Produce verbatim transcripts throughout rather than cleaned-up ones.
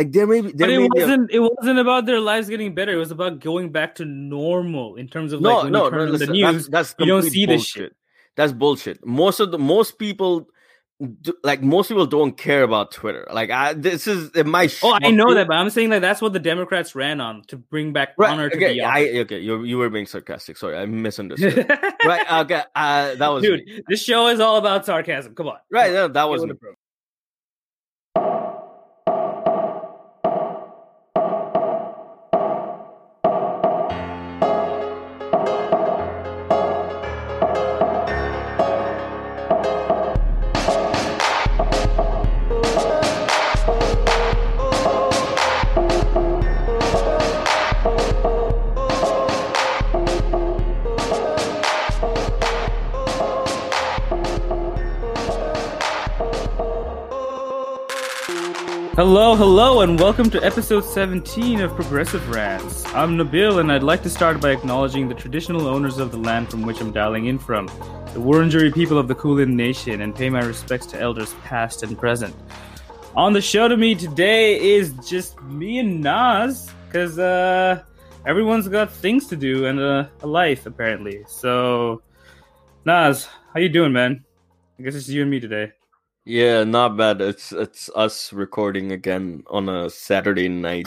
Like there may be, there but it may wasn't. Be a, it wasn't about their lives getting better. It was about going back to normal in terms of no, like when no, you turn no, listen, the news. That's, that's you don't see bullshit. This shit. That's bullshit. Most of the most people, do, like most people, don't care about Twitter. Like I, this is it might. Oh, I know people. That, but I'm saying that that's what the Democrats ran on to bring back right, honor okay, to the office. I, okay, you you were being sarcastic. Sorry, I misunderstood. Right? Okay, uh, that was dude. Me. This show is all about sarcasm. Come on. Right? That, that was. Hello, hello, and welcome to episode seventeen of Progressive Rants. I'm Nabil, and I'd like to start by acknowledging the traditional owners of the land from which I'm dialing in from, the Wurundjeri people of the Kulin Nation, and pay my respects to elders past and present. On the show to me today is just me and Naz, because uh, everyone's got things to do and uh, a life, apparently. So, Naz, how you doing, man? I guess it's you and me today. Yeah, not bad. It's it's us recording again on a Saturday night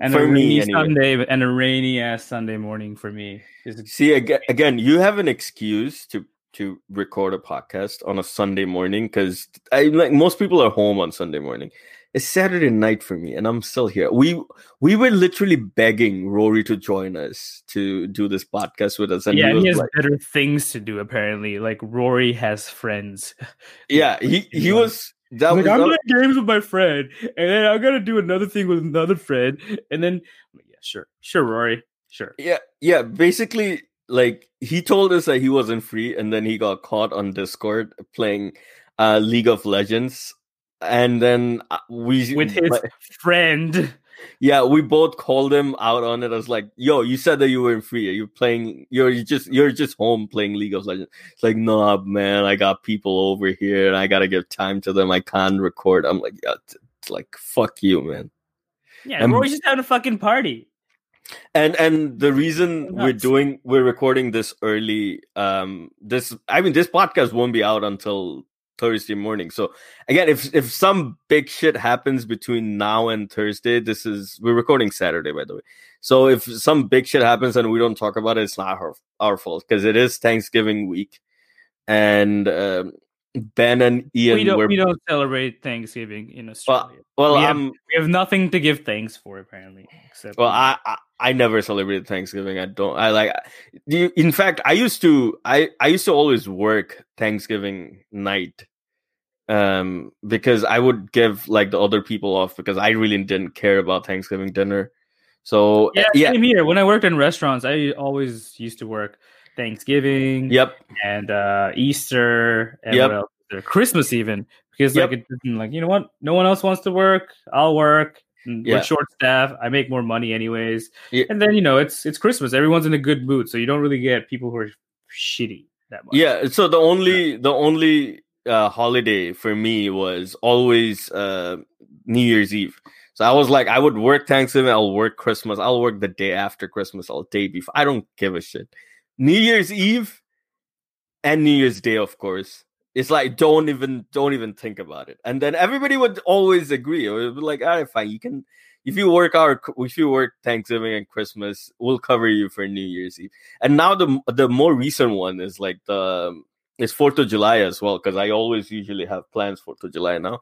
and for a rainy me anyway. Sunday and a rainy ass Sunday morning for me. See again, again, you have an excuse to to record a podcast on a Sunday morning because I like most people are home on Sunday morning. It's Saturday night for me, and I'm still here. We we were literally begging Rory to join us to do this podcast with us. And yeah, he, he has like, better things to do, apparently. Like, Rory has friends. Yeah, he, he was... That like, was I'm not... playing games with my friend, and then I'm going to do another thing with another friend. And then, yeah, sure. Sure, Rory. Sure. Yeah, yeah. Basically, like, he told us that he wasn't free, and then he got caught on Discord playing uh, League of Legends. And then we with his like, friend, yeah, we both called him out on it. I was like, "Yo, you said that you weren't free. You're playing. You're just you're just home playing League of Legends." It's like, "Nah, man, I got people over here, and I gotta give time to them. I can't record." I'm like, "Yeah, it's like fuck you, man." Yeah, and, we're just having a fucking party. And and the reason we're doing we're recording this early, um, this I mean, this podcast won't be out until Thursday morning. So again, if if some big shit happens between now and Thursday, this is we're recording Saturday, by the way. So if some big shit happens and we don't talk about it, it's not our, our fault because it is Thanksgiving week, and um, Ben and Ian we don't were... we don't celebrate Thanksgiving in Australia. Well, well we, have, I'm... we have nothing to give thanks for apparently. Except well, I, I I never celebrated Thanksgiving. I don't. I like. In fact, I used to. I I used to always work Thanksgiving night. Um, because I would give like the other people off because I really didn't care about Thanksgiving dinner. So yeah, yeah. Same here. When I worked in restaurants, I always used to work Thanksgiving. Yep. And uh, Easter. And yep. What else? Christmas even because yep. like it didn't like you know what? No one else wants to work. I'll work. Yeah. We're short staff. I make more money anyways. Yeah. And then you know it's it's Christmas. Everyone's in a good mood, so you don't really get people who are shitty that much. Yeah. So the only the only Uh, holiday for me was always uh, New Year's Eve. So I was like, I would work Thanksgiving, I'll work Christmas, I'll work the day after Christmas, all day before. I don't give a shit. New Year's Eve and New Year's Day, of course. It's like don't even don't even think about it. And then everybody would always agree. It would be like, all right, fine, you can if you work our if you work Thanksgiving and Christmas, we'll cover you for New Year's Eve. And now the the more recent one is like the It's fourth of July as well, because I always usually have plans for fourth of July now.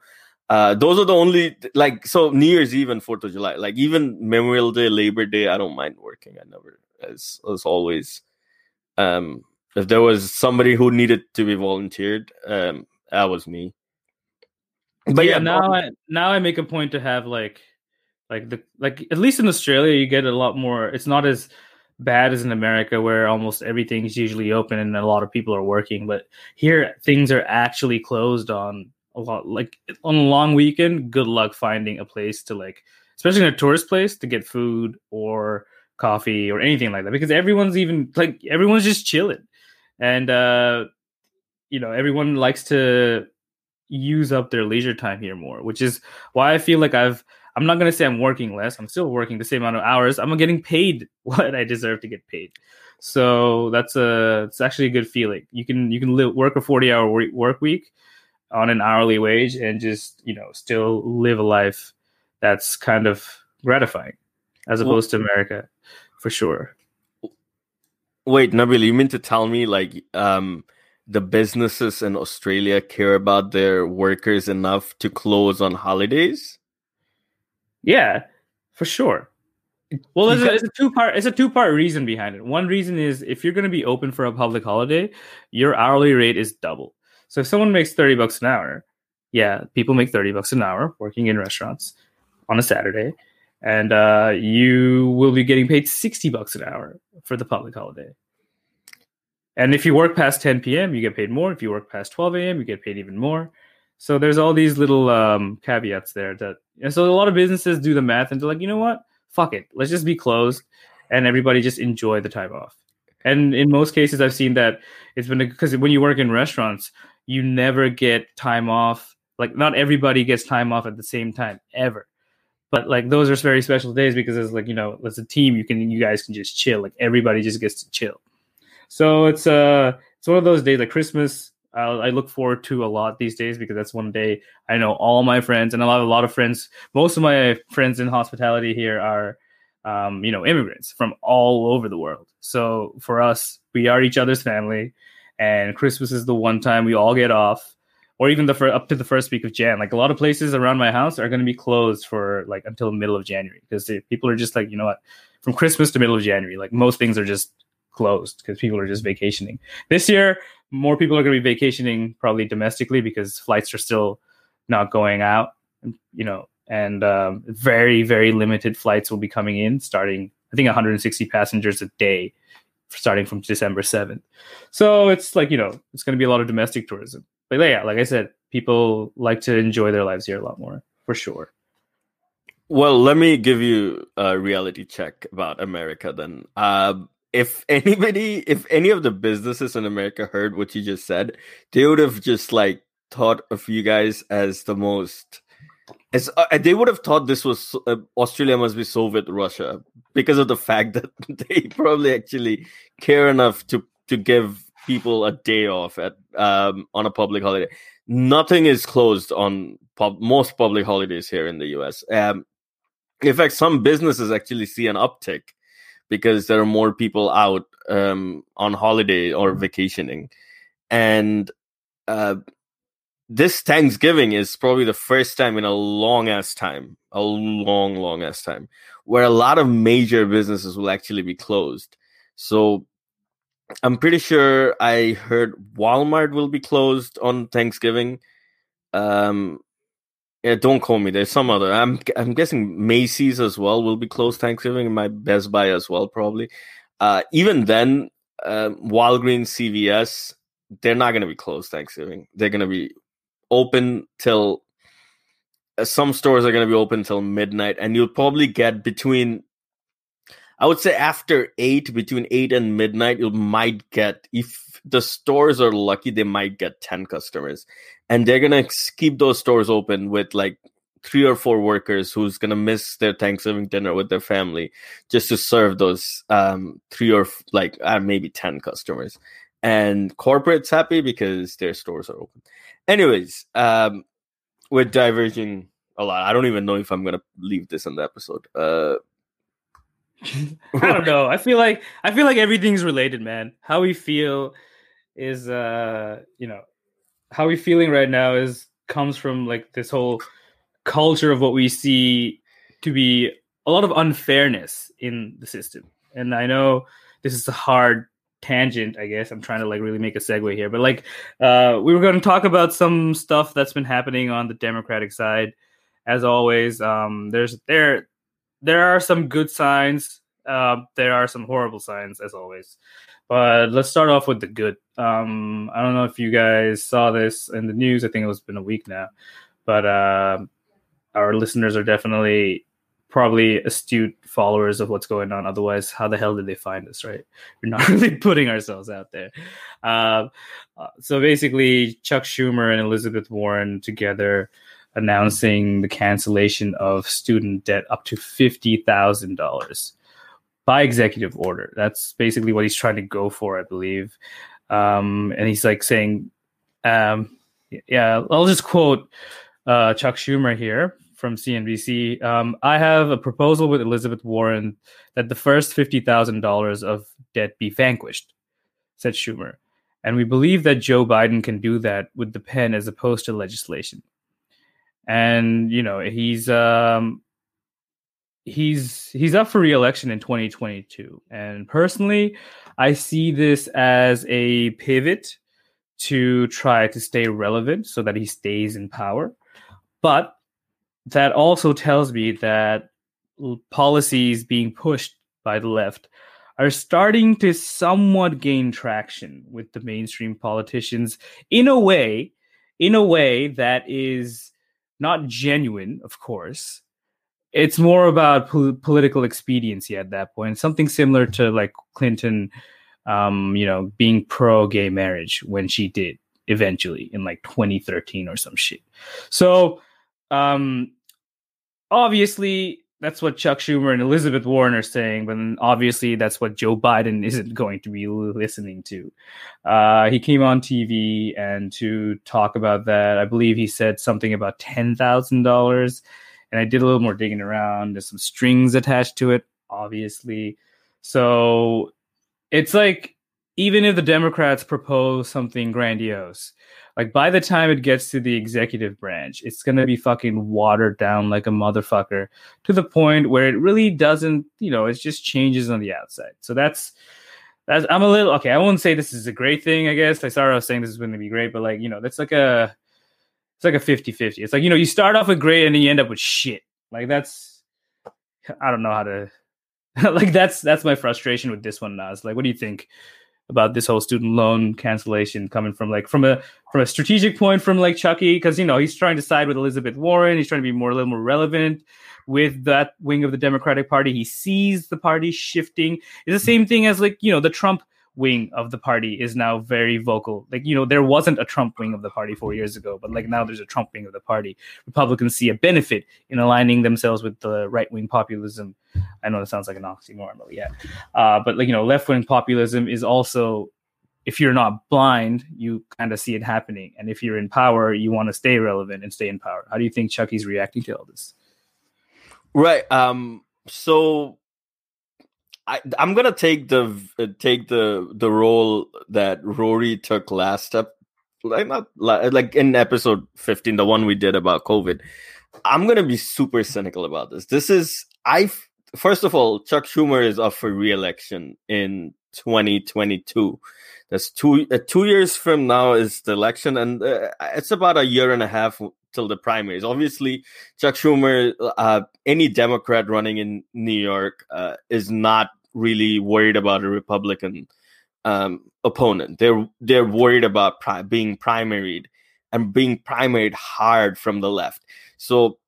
Uh, those are the only, like, so New Year's Eve and fourth of July. Like, even Memorial Day, Labor Day, I don't mind working. I never, as, as always, um, if there was somebody who needed to be volunteered, um, that was me. But yeah, yeah now, no, I, now I make a point to have, like, like the like at least in Australia, you get a lot more, it's not as bad as in America where almost everything is usually open and a lot of people are working, but here things are actually closed on a lot. Like on a long weekend, good luck finding a place to like, especially in a tourist place, to get food or coffee or anything like that, because everyone's even like everyone's just chilling, and uh you know everyone likes to use up their leisure time here more, which is why I feel like I've I'm not going to say I'm working less. I'm still working the same amount of hours. I'm getting paid what I deserve to get paid. So that's a, it's actually a good feeling. You can, you can live, work a forty hour work week on an hourly wage and just, you know, still live a life that's kind of gratifying as opposed well, to America for sure. Wait, Nabil, you mean to tell me like, um, the businesses in Australia care about their workers enough to close on holidays? Yeah, for sure. Well, there's a, it's a two-part. It's a two-part reason behind it. One reason is if you're going to be open for a public holiday, your hourly rate is double. So if someone makes thirty bucks an hour, yeah, people make thirty bucks an hour working in restaurants on a Saturday, and uh, you will be getting paid sixty bucks an hour for the public holiday. And if you work past ten p.m., you get paid more. If you work past twelve a.m., you get paid even more. So there's all these little um, caveats there. That, and so a lot of businesses do the math and they're like, you know what? Fuck it. Let's just be closed and everybody just enjoy the time off. And in most cases, I've seen that it's been because when you work in restaurants, you never get time off. Like not everybody gets time off at the same time ever. But like those are very special days because it's like, you know, as a team, you can you guys can just chill. Like everybody just gets to chill. So it's uh it's one of those days like Christmas. I'll, I look forward to a lot these days because that's one day I know all my friends and I have a lot of friends. Most of my friends in hospitality here are, um, you know, immigrants from all over the world. So for us, we are each other's family, and Christmas is the one time we all get off, or even the fir- up to the first week of Jan. Like a lot of places around my house are going to be closed for like until the middle of January because people are just like, you know what, from Christmas to middle of January, like most things are just closed because people are just vacationing. This year, more people are going to be vacationing probably domestically because flights are still not going out, you know, and um, very, very limited flights will be coming in starting, I think, one hundred sixty passengers a day starting from December seventh. So it's like, you know, it's going to be a lot of domestic tourism. But yeah, like I said, people like to enjoy their lives here a lot more, for sure. Well, let me give you a reality check about America then. Uh, If anybody, if any of the businesses in America heard what you just said, they would have just like thought of you guys as the most, as uh, they would have thought this was uh, Australia must be Soviet Russia because of the fact that they probably actually care enough to to give people a day off at um, on a public holiday. Nothing is closed on pub, most public holidays here in the U S. Um, in fact, some businesses actually see an uptick because there are more people out um, on holiday or vacationing. And uh, this Thanksgiving is probably the first time in a long-ass time, a long, long-ass time, where a lot of major businesses will actually be closed. So I'm pretty sure I heard Walmart will be closed on Thanksgiving. Um, Yeah, don't call me. There's some other. I'm I'm guessing Macy's as well will be closed Thanksgiving, and my Best Buy as well probably. Uh, even then, uh, Walgreens, C V S, they're not going to be closed Thanksgiving. They're going to be open till uh, some stores are going to be open till midnight, and you'll probably get between, I would say after eight, between eight and midnight, you might get, if the stores are lucky, they might get ten customers. And they're going to keep those stores open with like three or four workers who's going to miss their Thanksgiving dinner with their family just to serve those um, three or f- like uh, maybe ten customers. And corporate's happy because their stores are open. Anyways, um, we're diverging a lot. I don't even know if I'm going to leave this in the episode. Uh I don't know. I feel like I feel like everything's related, man. How we feel is, uh, you know, how we feeling right now is comes from like this whole culture of what we see to be a lot of unfairness in the system. And I know this is a hard tangent, I guess. I'm trying to like really make a segue here, but like uh, we were going to talk about some stuff that's been happening on the Democratic side. As always, um, there's there. There are some good signs. Uh, there are some horrible signs, as always. But let's start off with the good. Um, I don't know if you guys saw this in the news. I think it's been a week now. But uh, our listeners are definitely probably astute followers of what's going on. Otherwise, how the hell did they find us, right? We're not really putting ourselves out there. Uh, so basically, Chuck Schumer and Elizabeth Warren together announcing the cancellation of student debt up to fifty thousand dollars by executive order. That's basically what he's trying to go for, I believe. Um, and he's like saying, um, yeah, I'll just quote uh, Chuck Schumer here from C N B C. Um, I have a proposal with Elizabeth Warren that the first fifty thousand dollars of debt be vanquished, said Schumer. And we believe that Joe Biden can do that with the pen as opposed to legislation. And, you know, he's um, he's he's up for re-election in twenty twenty-two. And personally, I see this as a pivot to try to stay relevant so that he stays in power. But that also tells me that policies being pushed by the left are starting to somewhat gain traction with the mainstream politicians in a way, in a way that is not genuine, of course. It's more about pol- political expediency at that point. Something similar to like Clinton, um, you know, being pro-gay marriage when she did eventually in like twenty thirteen or some shit. So um, obviously, that's what Chuck Schumer and Elizabeth Warren are saying, but obviously that's what Joe Biden isn't going to be listening to. Uh, he came on T V and to talk about that, I believe he said something about ten thousand dollars, and I did a little more digging around. There's some strings attached to it, obviously. So it's like, even if the Democrats propose something grandiose, like by the time it gets to the executive branch, it's going to be fucking watered down like a motherfucker to the point where it really doesn't, you know, it's just changes on the outside. So that's, that's, I'm a little, okay, I won't say this is a great thing, I guess. I started off saying this is going to be great, but like, you know, that's like a, it's like a fifty-fifty. It's like, you know, you start off with great and then you end up with shit. Like that's, I don't know how to, like that's, that's my frustration with this one, Naz. Like, what do you think about this whole student loan cancellation coming from like from a from a strategic point from like Chucky, because you know he's trying to side with Elizabeth Warren, he's trying to be more a little more relevant with that wing of the Democratic Party. He sees the party shifting. It's the same thing as like, you know, the Trump wing of the party is now very vocal. Like, you know, there wasn't a Trump wing of the party four years ago, but like now there's a Trump wing of the party. Republicans see a benefit in aligning themselves with the right-wing populism. I know that sounds like an oxymoron, but yeah. Uh, but like, you know, left-wing populism is also, if you're not blind, you kind of see it happening. And if you're in power, you want to stay relevant and stay in power. How do you think Chucky's reacting to all this? Right. Um, so I, I'm gonna take the uh, take the the role that Rory took last up, like not like in episode fifteen, the one we did about COVID. I'm gonna be super cynical about this. This is I first of all, Chuck Schumer is up for re-election in twenty twenty-two. That's two uh, two years from now is the election, and uh, it's about a year and a half till the primaries. Obviously, Chuck Schumer, uh, any Democrat running in New York, uh, is not really worried about a Republican um, opponent. They're they're worried about pri- being primaried and being primaried hard from the left. So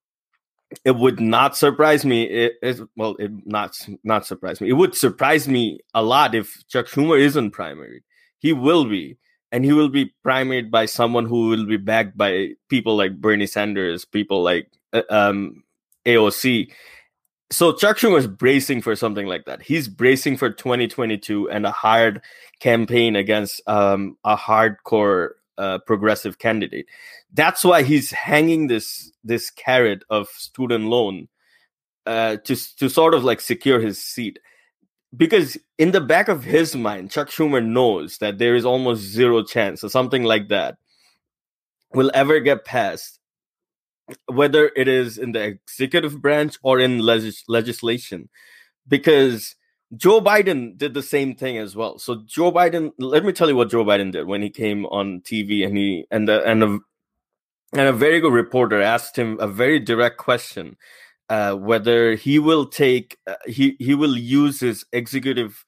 it would not surprise me. It, it, well, it not not surprise me. It would surprise me a lot if Chuck Schumer isn't primaried. He will be. And he will be primaried by someone who will be backed by people like Bernie Sanders, people like um, A O C. So Chuck Schumer is bracing for something like that. He's bracing for twenty twenty-two and a hard campaign against um, a hardcore uh, progressive candidate. That's why he's hanging this this carrot of student loan uh, to to sort of like secure his seat. Because in the back of his mind, Chuck Schumer knows that there is almost zero chance or something like that will ever get passed, whether it is in the executive branch or in legis- legislation. Because Joe Biden did the same thing as well. So Joe Biden, let me tell you what Joe Biden did when he came on T V, and he and the, and a, and a very good reporter asked him a very direct question. Uh, whether he will take, uh, he he will use his executive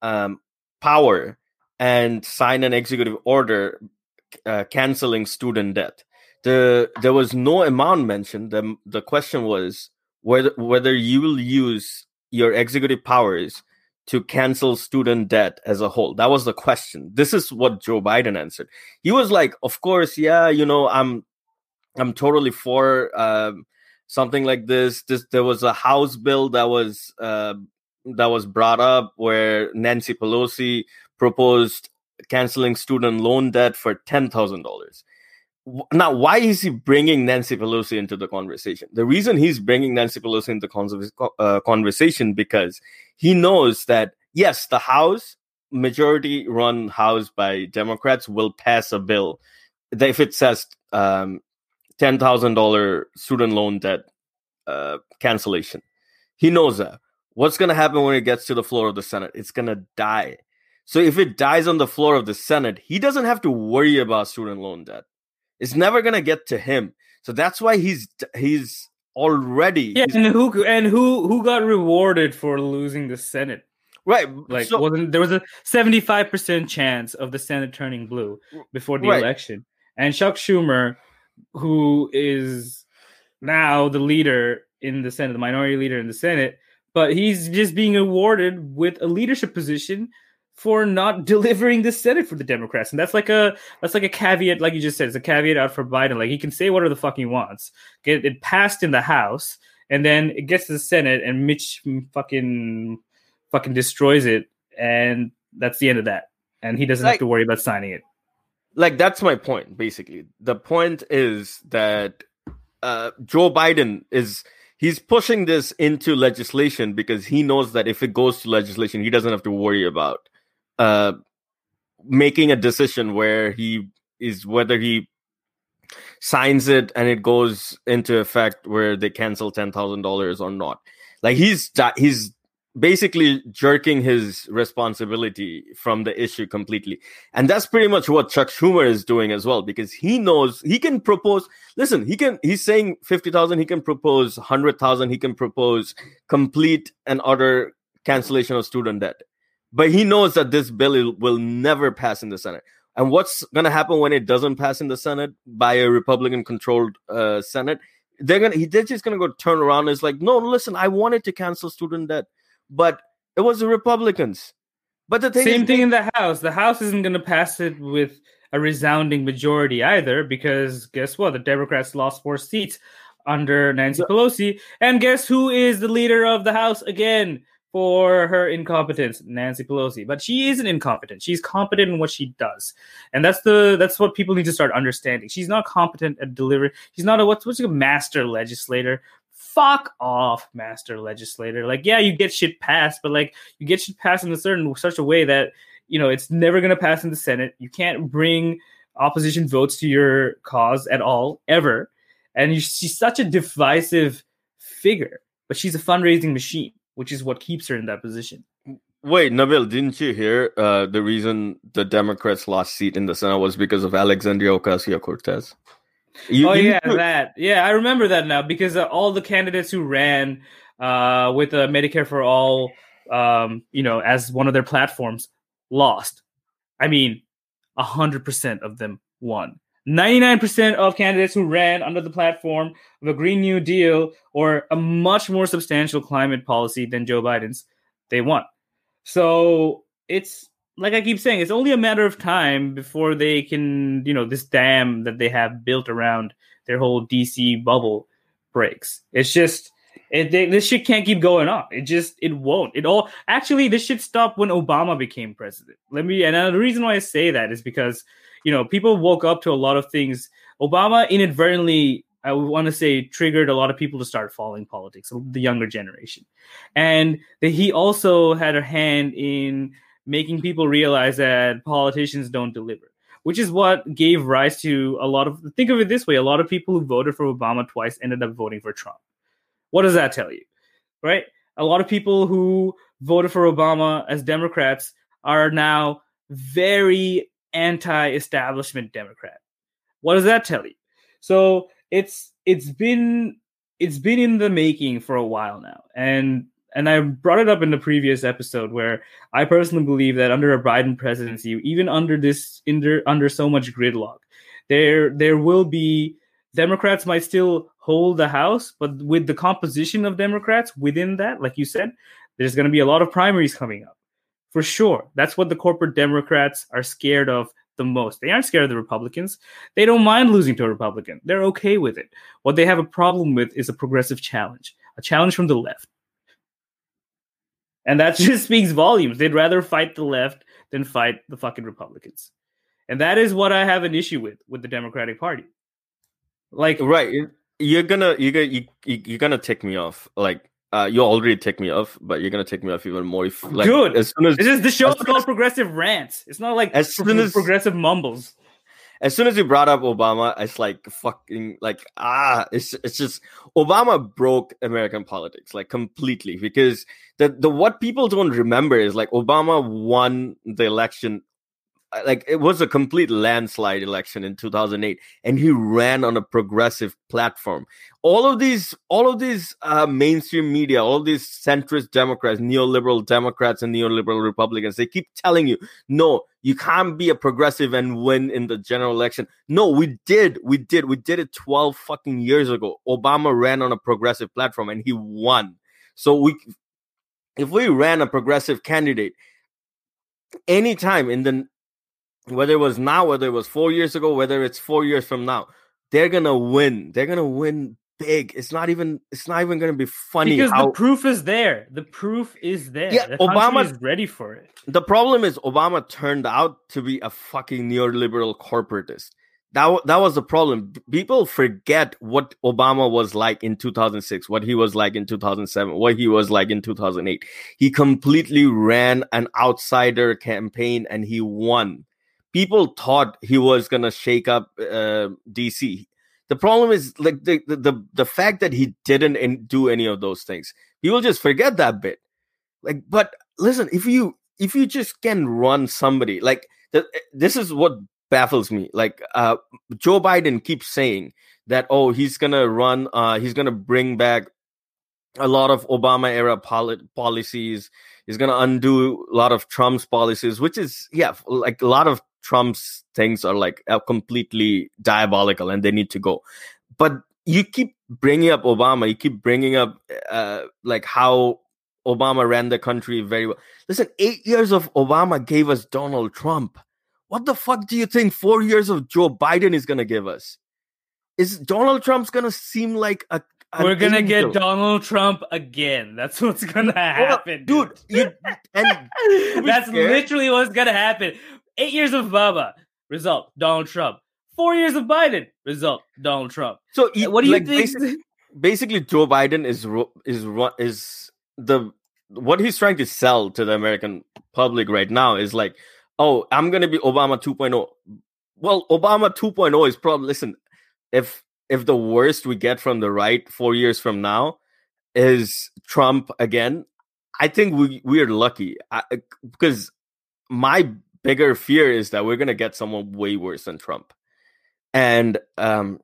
um, power and sign an executive order uh, canceling student debt. The there was no amount mentioned. The the question was whether whether you will use your executive powers to cancel student debt as a whole. That was the question. This is what Joe Biden answered. He was like, "Of course, yeah, you know, I'm." I'm totally for uh, something like this. This there was a House bill that was uh, that was brought up where Nancy Pelosi proposed canceling student loan debt for ten thousand dollars. Now, why is he bringing Nancy Pelosi into the conversation? The reason he's bringing Nancy Pelosi into the uh, conversation because he knows that, yes, the House, majority-run House by Democrats, will pass a bill that if it says um, ten thousand dollars student loan debt uh, cancellation. He knows that. What's going to happen when it gets to the floor of the Senate? It's going to die. So if it dies on the floor of the Senate, he doesn't have to worry about student loan debt. It's never gonna get to him, so that's why he's he's already yeah. He's, and who and who who got rewarded for losing the Senate? Right, like so, wasn't there was a seventy-five percent chance of the Senate turning blue before the right. election? And Chuck Schumer, who is now the leader in the Senate, the minority leader in the Senate, but he's just being awarded with a leadership position for not delivering the Senate for the Democrats. And that's like a that's like a caveat, like you just said, it's a caveat out for Biden. Like, he can say whatever the fuck he wants, get it passed in the House, and then it gets to the Senate, and Mitch fucking fucking destroys it, and that's the end of that. And he doesn't like, have to worry about signing it. Like, that's my point, basically. The point is that uh, Joe Biden is... He's pushing this into legislation because he knows that if it goes to legislation, he doesn't have to worry about Uh, making a decision where he is, whether he signs it and it goes into effect where they cancel ten thousand dollars or not. Like, he's he's basically jerking his responsibility from the issue completely. And that's pretty much what Chuck Schumer is doing as well, because he knows he can propose. Listen, he can he's saying fifty thousand, he can propose one hundred thousand, he can propose complete and utter cancellation of student debt. But he knows that this bill will never pass in the Senate. And what's going to happen when it doesn't pass in the Senate by a Republican-controlled uh, Senate? They're gonna, they're just going to go turn around. And it's like, no, listen, I wanted to cancel student debt, but it was the Republicans. But the thing same is, thing in the House. The House isn't going to pass it with a resounding majority either, because guess what? The Democrats lost four seats under Nancy so, Pelosi. And guess who is the leader of the House again? For her incompetence, Nancy Pelosi. But she isn't incompetent. She's competent in what she does. And that's the that's what people need to start understanding. She's not competent at delivering. She's not a what's what's a master legislator. Fuck off, master legislator. Like, yeah, you get shit passed, but like you get shit passed in a certain such a way that, you know, it's never gonna pass in the Senate. You can't bring opposition votes to your cause at all, ever. And you, she's such a divisive figure, but she's a fundraising machine, which is what keeps her in that position. Wait, Nabil, didn't you hear uh, the reason the Democrats lost seat in the Senate was because of Alexandria Ocasio-Cortez? You, oh, you yeah, know? that. Yeah, I remember that now because uh, all the candidates who ran uh, with uh, Medicare for All, um, you know, as one of their platforms, lost. I mean, one hundred percent of them won. ninety-nine percent of candidates who ran under the platform of a Green New Deal or a much more substantial climate policy than Joe Biden's, they won. So it's, like I keep saying, it's only a matter of time before they can, you know, this dam that they have built around their whole D C bubble breaks. It's just, it, they, this shit can't keep going on. It just, it won't. It all, actually, this shit stopped when Obama became president. Let me, and the reason why I say that is because, you know, people woke up to a lot of things. Obama inadvertently, I want to say, triggered a lot of people to start following politics, the younger generation. And that he also had a hand in making people realize that politicians don't deliver, which is what gave rise to a lot of, think of it this way, a lot of people who voted for Obama twice ended up voting for Trump. What does that tell you, right? A lot of people who voted for Obama as Democrats are now very anti-establishment Democrat. What does that tell you? So it's it's been it's been in the making for a while now, and and I brought it up in the previous episode where I personally believe that under a Biden presidency, even under this under under so much gridlock, there there will be Democrats might still hold the House, but with the composition of Democrats within that, like you said, there's going to be a lot of primaries coming up. For sure. That's what the corporate Democrats are scared of the most. They aren't scared of the Republicans. They don't mind losing to a Republican. They're okay with it. What they have a problem with is a progressive challenge, a challenge from the left. And that just speaks volumes. They'd rather fight the left than fight the fucking Republicans. And that is what I have an issue with, with the Democratic Party. Like, right. You're gonna, you're gonna, you, you're gonna tick me off. Like, uh, you already tick me off, but you're gonna tick me off even more. If, like, dude, as soon as this is the show is called as, Progressive Rants. It's not like as soon as progressive mumbles. As soon as you brought up Obama, it's like fucking like ah, it's it's just Obama broke American politics like completely, because the the what people don't remember is like Obama won the election. Like, it was a complete landslide election in two thousand eight, and he ran on a progressive platform. All of these, all of these uh, mainstream media, all of these centrist Democrats, neoliberal Democrats, and neoliberal Republicans, they keep telling you, no, you can't be a progressive and win in the general election. No, we did. We did. We did it twelve fucking years ago. Obama ran on a progressive platform, and he won. So we, if we ran a progressive candidate anytime in the whether it was now, whether it was four years ago, whether it's four years from now, they're gonna win. They're gonna win big. It's not even. It's not even gonna be funny. Because how... the proof is there. The proof is there. Yeah, the Obama is ready for it. The problem is Obama turned out to be a fucking neoliberal corporatist. That that was the problem. People forget what Obama was like in two thousand six, what he was like in two thousand seven, what he was like in two thousand eight. He completely ran an outsider campaign and he won. People thought he was going to shake up uh, D C. The problem is like the, the the fact that he didn't in, do any of those things. People just forget that bit. Like, but listen, if you if you just can run somebody like the, this is what baffles me. Like uh, Joe Biden keeps saying that, oh, he's going to run. Uh, he's going to bring back a lot of Obama era poli- policies. He's going to undo a lot of Trump's policies, which is, yeah, like a lot of Trump's things are like are completely diabolical and they need to go. But you keep bringing up Obama. You keep bringing up uh, like how Obama ran the country very well. Listen, eight years of Obama gave us Donald Trump. What the fuck do you think four years of Joe Biden is going to give us? Is Donald Trump's going to seem like a We're going to get Donald Trump again. That's what's going to happen. Well, dude, you, and that's scared? Literally what's going to happen. Eight years of Obama, result, Donald Trump. Four years of Biden, result, Donald Trump. So he, what do you like, think? Basically, basically, Joe Biden is is is the what he's trying to sell to the American public right now is like, oh, I'm going to be Obama two point oh. Well, Obama two point oh is probably, listen, if If the worst we get from the right four years from now is Trump again, I think we we are lucky. I, because my bigger fear is that we're going to get someone way worse than Trump. And um,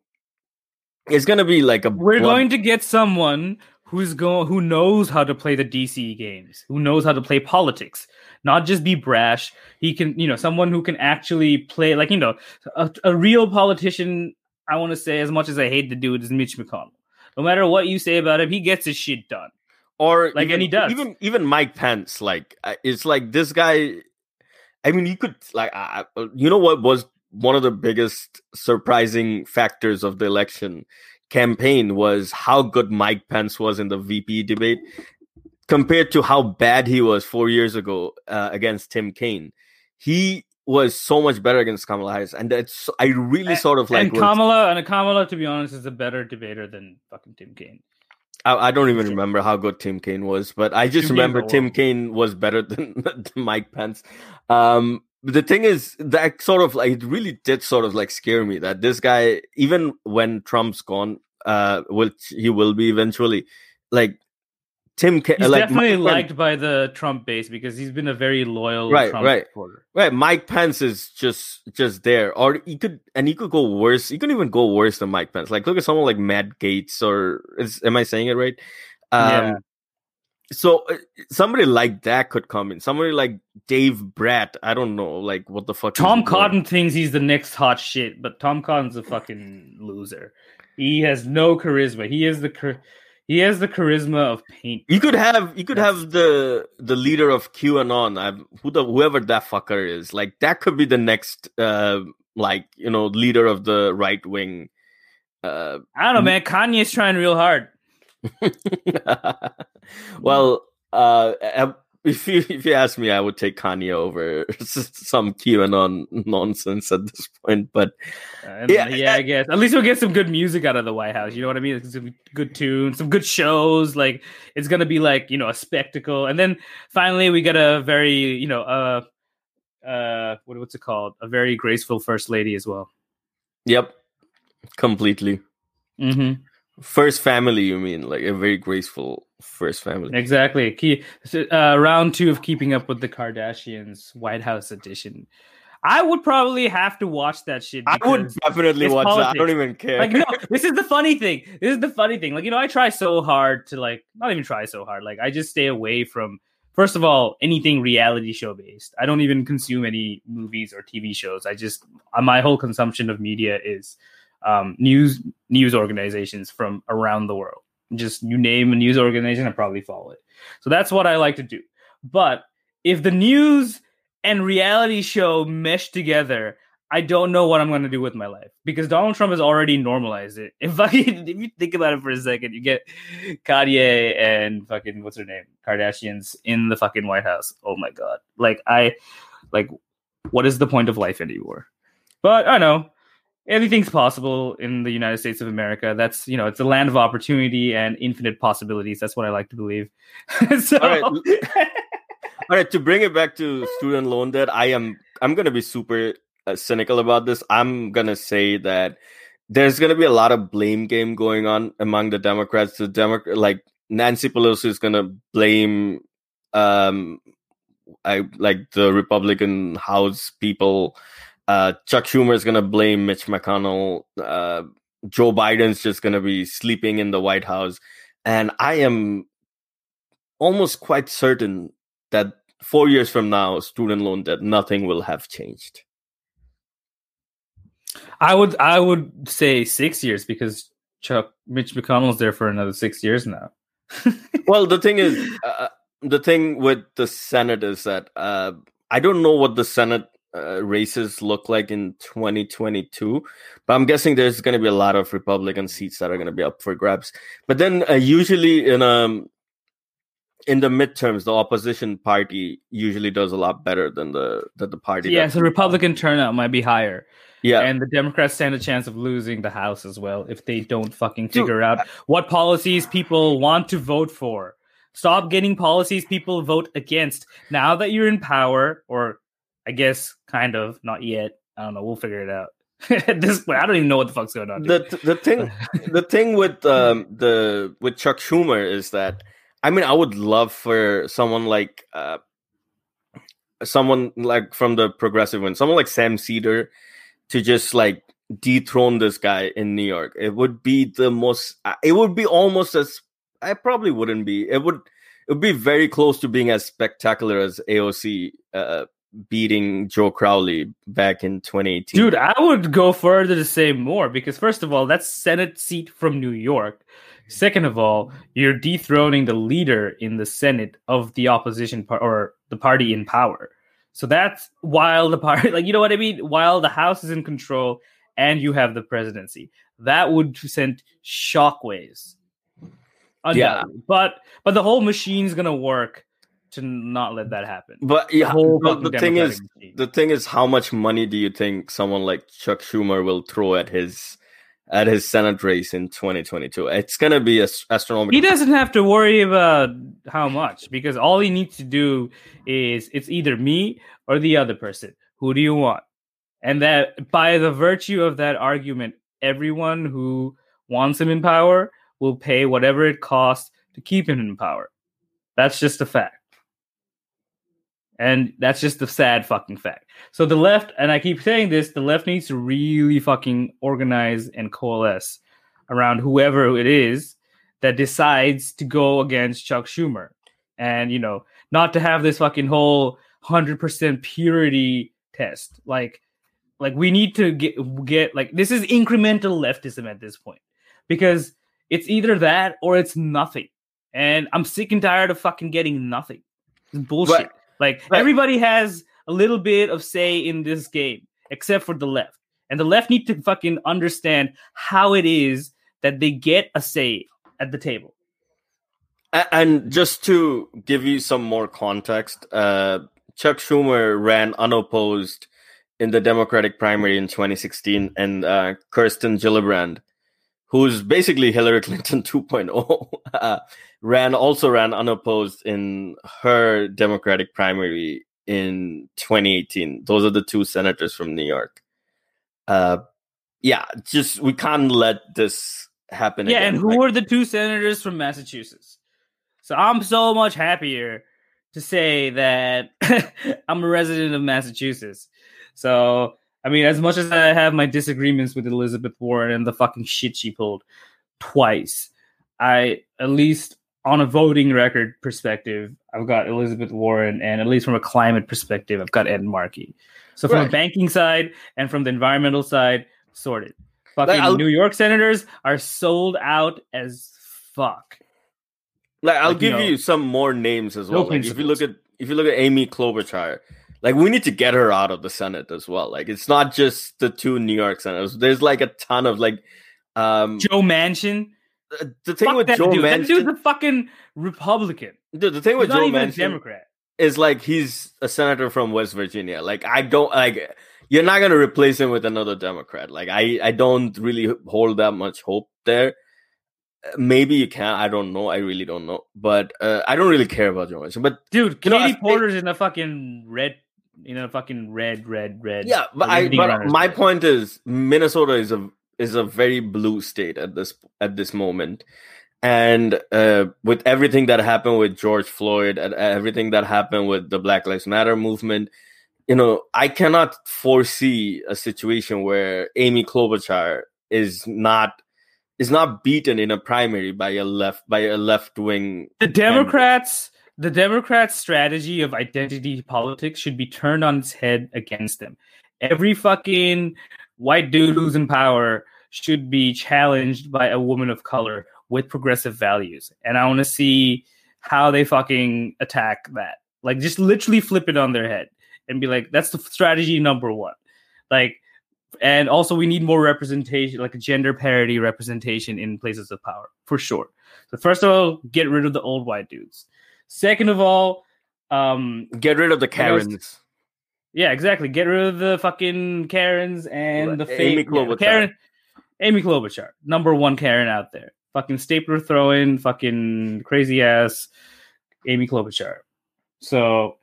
it's going to be like a... We're blunt. going to get someone who's go- who knows how to play the D C games, who knows how to play politics, not just be brash. He can, you know, someone who can actually play, like, you know, a, a real politician... I want to say, as much as I hate the dude, is Mitch McConnell. No matter what you say about him, he gets his shit done. Or like, even, and he does. Even even Mike Pence, like it's like this guy. I mean, you could like, I, you know, what was one of the biggest surprising factors of the election campaign was how good Mike Pence was in the V P debate compared to how bad he was four years ago uh, against Tim Kaine. He was so much better against Kamala Harris, and that's I really and, sort of like and Kamala and Kamala, to be honest, is a better debater than fucking Tim Kaine. I, I don't even Tim. remember how good Tim Kaine was, but I just Tim remember Tim Kaine was better than, than Mike Pence. Um, the thing is that sort of like it really did sort of like scare me that this guy, even when Trump's gone, uh, which he will be eventually, like. Tim K- he's like definitely Mike liked Pence. By the Trump base because he's been a very loyal right, Trump right, supporter. Right, Mike Pence is just just there. Or you could and you could go worse. You could even go worse than Mike Pence. Like look at someone like Matt Gaetz or is, am I saying it right? Um, yeah. So uh, somebody like that could come in. Somebody like Dave Bratt. I don't know. Like what the fuck? Tom Cotton doing? Thinks he's the next hot shit, but Tom Cotton's a fucking loser. He has no charisma. He is the. Char- He has the charisma of paint. You could have you could That's... have the the leader of QAnon, I'm, who the, whoever that fucker is. Like, that could be the next, uh, like, you know, leader of the right wing. Uh, I don't know, man. Kanye's trying real hard. Well, uh, if you if you ask me, I would take Kanye over some QAnon nonsense at this point. But uh, yeah, yeah, I, I guess at least we'll get some good music out of the White House. You know what I mean? It's some good tunes, some good shows. Like, it's gonna be like, you know, a spectacle. And then finally, we get a very you know uh uh what, what's it called? A very graceful first lady as well. Yep, completely. Mm-hmm. First family, you mean, like a very graceful first family. Exactly. Key, uh, round two of Keeping Up with the Kardashians, White House edition. I would probably have to watch that shit. I would definitely watch politics. That. I don't even care. Like, no, this is the funny thing. This is the funny thing. Like, you know, I try so hard to, like, not even try so hard. Like, I just stay away from, first of all, anything reality show based. I don't even consume any movies or T V shows. I just, my whole consumption of media is... Um, news news organizations from around the world. Just you name a news organization, I probably follow it. So that's what I like to do. But if the news and reality show mesh together, I don't know what I'm going to do with my life, because Donald Trump has already normalized it. If fucking, if you think about it for a second, you get Kanye and fucking what's her name, Kardashians in the fucking White House. Oh my god! Like I, like what is the point of life anymore? But I know. Anything's possible in the United States of America. That's, you know, it's a land of opportunity and infinite possibilities. That's what I like to believe. So... All right. All right. To bring it back to student loan debt, I am, I'm going to be super uh, cynical about this. I'm going to say that there's going to be a lot of blame game going on among the Democrats. The Democrat, like Nancy Pelosi is going to blame, um, I like the Republican House people. Uh, Chuck Schumer is going to blame Mitch McConnell. Uh, Joe Biden's just going to be sleeping in the White House. And I am almost quite certain that four years from now, student loan debt, nothing will have changed. I would I would say six years because Chuck Mitch McConnell's there for another six years now. Well, the thing is, uh, the thing with the Senate is that uh, I don't know what the Senate Uh, races look like in twenty twenty-two, but I'm guessing there's going to be a lot of Republican seats that are going to be up for grabs. But then uh, usually in um in the midterms, the opposition party usually does a lot better than the than the party. Yeah, so Republican turnout might be higher. Yeah, and the Democrats stand a chance of losing the House as well if they don't fucking figure Dude, out what policies people want to vote for. Stop getting policies people vote against. Now that you're in power, or I guess kind of not yet. I don't know. We'll figure it out at this point. I don't even know what the fuck's going on. The th- the thing the thing with um, the with Chuck Schumer is that, I mean, I would love for someone like uh, someone like from the progressive one, someone like Sam Cedar, to just like dethrone this guy in New York. It would be the most. It would be almost as. I probably wouldn't be. It would. It would be very close to being as spectacular as A O C. Uh, beating Joe Crowley back in twenty eighteen. Dude, I would go further to say more, because first of all, that's Senate seat from New York. Second of all, you're dethroning the leader in the Senate of the opposition par- or the party in power. So that's while the party, like, you know what I mean? While the House is in control and you have the presidency, that would send shockwaves. Yeah. But, but the whole machine's going to work to not let that happen. But yeah, the, the thing is, machine. the thing is, how much money do you think someone like Chuck Schumer will throw at his at his Senate race in twenty twenty-two? It's going to be astronomical. He doesn't have to worry about how much, because all he needs to do is, it's either me or the other person. Who do you want? And that, by the virtue of that argument, everyone who wants him in power will pay whatever it costs to keep him in power. That's just a fact. And that's just the sad fucking fact. So the left, and I keep saying this, the left needs to really fucking organize and coalesce around whoever it is that decides to go against Chuck Schumer. And, you know, not to have this fucking whole one hundred percent purity test. Like, like we need to get, get like, this is incremental leftism at this point. Because It's either that or it's nothing. And I'm sick and tired of fucking getting nothing. It's bullshit. Right. Like, right. Everybody has a little bit of say in this game, except for the left. And the left need to fucking understand how it is that they get a say at the table. And just to give you some more context, uh, Chuck Schumer ran unopposed in the Democratic primary in twenty sixteen, and uh, Kirsten Gillibrand, who's basically Hillary Clinton two point oh, uh, ran also ran unopposed in her Democratic primary in twenty eighteen. Those are the two senators from New York. Uh, yeah, just we can't let this happen yeah, again. Yeah, and who like, are the two senators from Massachusetts? So I'm so much happier to say that I'm a resident of Massachusetts. So, I mean, as much as I have my disagreements with Elizabeth Warren and the fucking shit she pulled twice, I, at least on a voting record perspective, I've got Elizabeth Warren, and at least from a climate perspective, I've got Ed Markey. So from right. a banking side and from the environmental side, sorted. Fucking like, New York senators are sold out as fuck. Like, I'll like, give you, know, you some more names as well. No like, if you look at if you look at Amy Klobuchar, like, we need to get her out of the Senate as well. Like, it's not just the two New York senators. There's like a ton of like um, Joe Manchin. The, the thing Fuck with Joe dude. Manchin, that dude's a fucking Republican. Dude, the thing he's with Joe Manchin, Democrat, is like he's a senator from West Virginia. Like, I don't like you're not gonna replace him with another Democrat. Like, I I don't really hold that much hope there. Maybe you can. I don't know. I really don't know. But uh, I don't really care about Joe Manchin. But dude, Katie know, Porter's I, in a fucking red, you know, fucking red, red, red. Yeah, but I. But my red. point is, Minnesota is a is a very blue state at this at this moment, and uh, with everything that happened with George Floyd and everything that happened with the Black Lives Matter movement, you know, I cannot foresee a situation where Amy Klobuchar is not. is not beaten in a primary by a left by a left wing. The Democrats, the Democrats' strategy of identity politics should be turned on its head against them. Every fucking white dude who's in power should be challenged by a woman of color with progressive values. And I want to see how they fucking attack that. Like, just literally flip it on their head and be like, that's the strategy number one. Like, and also, we need more representation, like a gender parity representation in places of power, for sure. So first of all, get rid of the old white dudes. Second of all, um, get rid of the Karens. Yeah, exactly. Get rid of the fucking Karens and right. the fake Amy Klobuchar. Yeah, the Karen, Amy Klobuchar, number one Karen out there. Fucking stapler throwing, fucking crazy ass Amy Klobuchar. So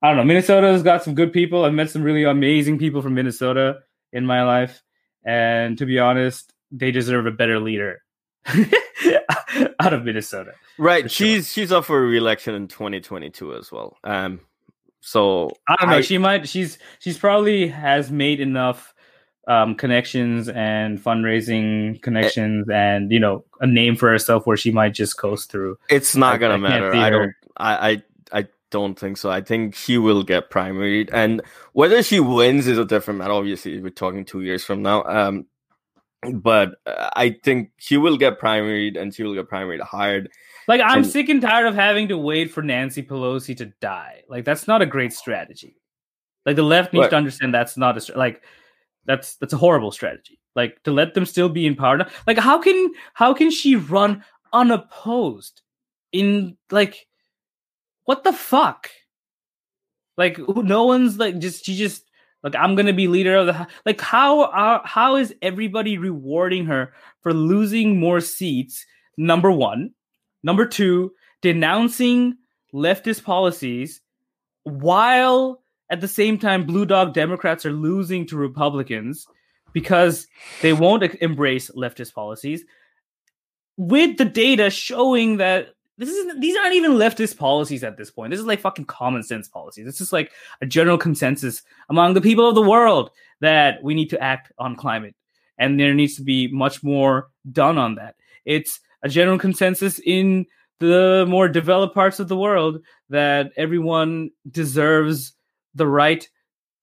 I don't know. Minnesota's got some good people. I've met some really amazing people from Minnesota in my life, and to be honest, they deserve a better leader out of Minnesota. Right, she's sure. she's up for re-election in twenty twenty-two as well. Um, so I don't know. I, she might. She's she's probably has made enough um, connections and fundraising connections, it, and you know, a name for herself where she might just coast through. It's not I, gonna I matter. I don't. I. I Don't think so. I think she will get primaried, and whether she wins is a different matter. Obviously, we're talking two years from now. Um, but uh, I think she will get primaried, and she will get primaried hard. Like, I'm and, sick and tired of having to wait for Nancy Pelosi to die. Like, that's not a great strategy. Like, the left needs but, to understand that's not a like that's that's a horrible strategy. Like, to let them still be in power. Like, how can how can she run unopposed in like? What the fuck? Like, no one's like just she just like I'm gonna be leader of the like how uh, how is everybody rewarding her for losing more seats? Number one, number two, denouncing leftist policies while at the same time blue dog Democrats are losing to Republicans because they won't embrace leftist policies, with the data showing that. This isn't, these aren't even leftist policies at this point. This is like fucking common sense policies. This is like a general consensus among the people of the world that we need to act on climate. And there needs to be much more done on that. It's a general consensus in the more developed parts of the world that everyone deserves the right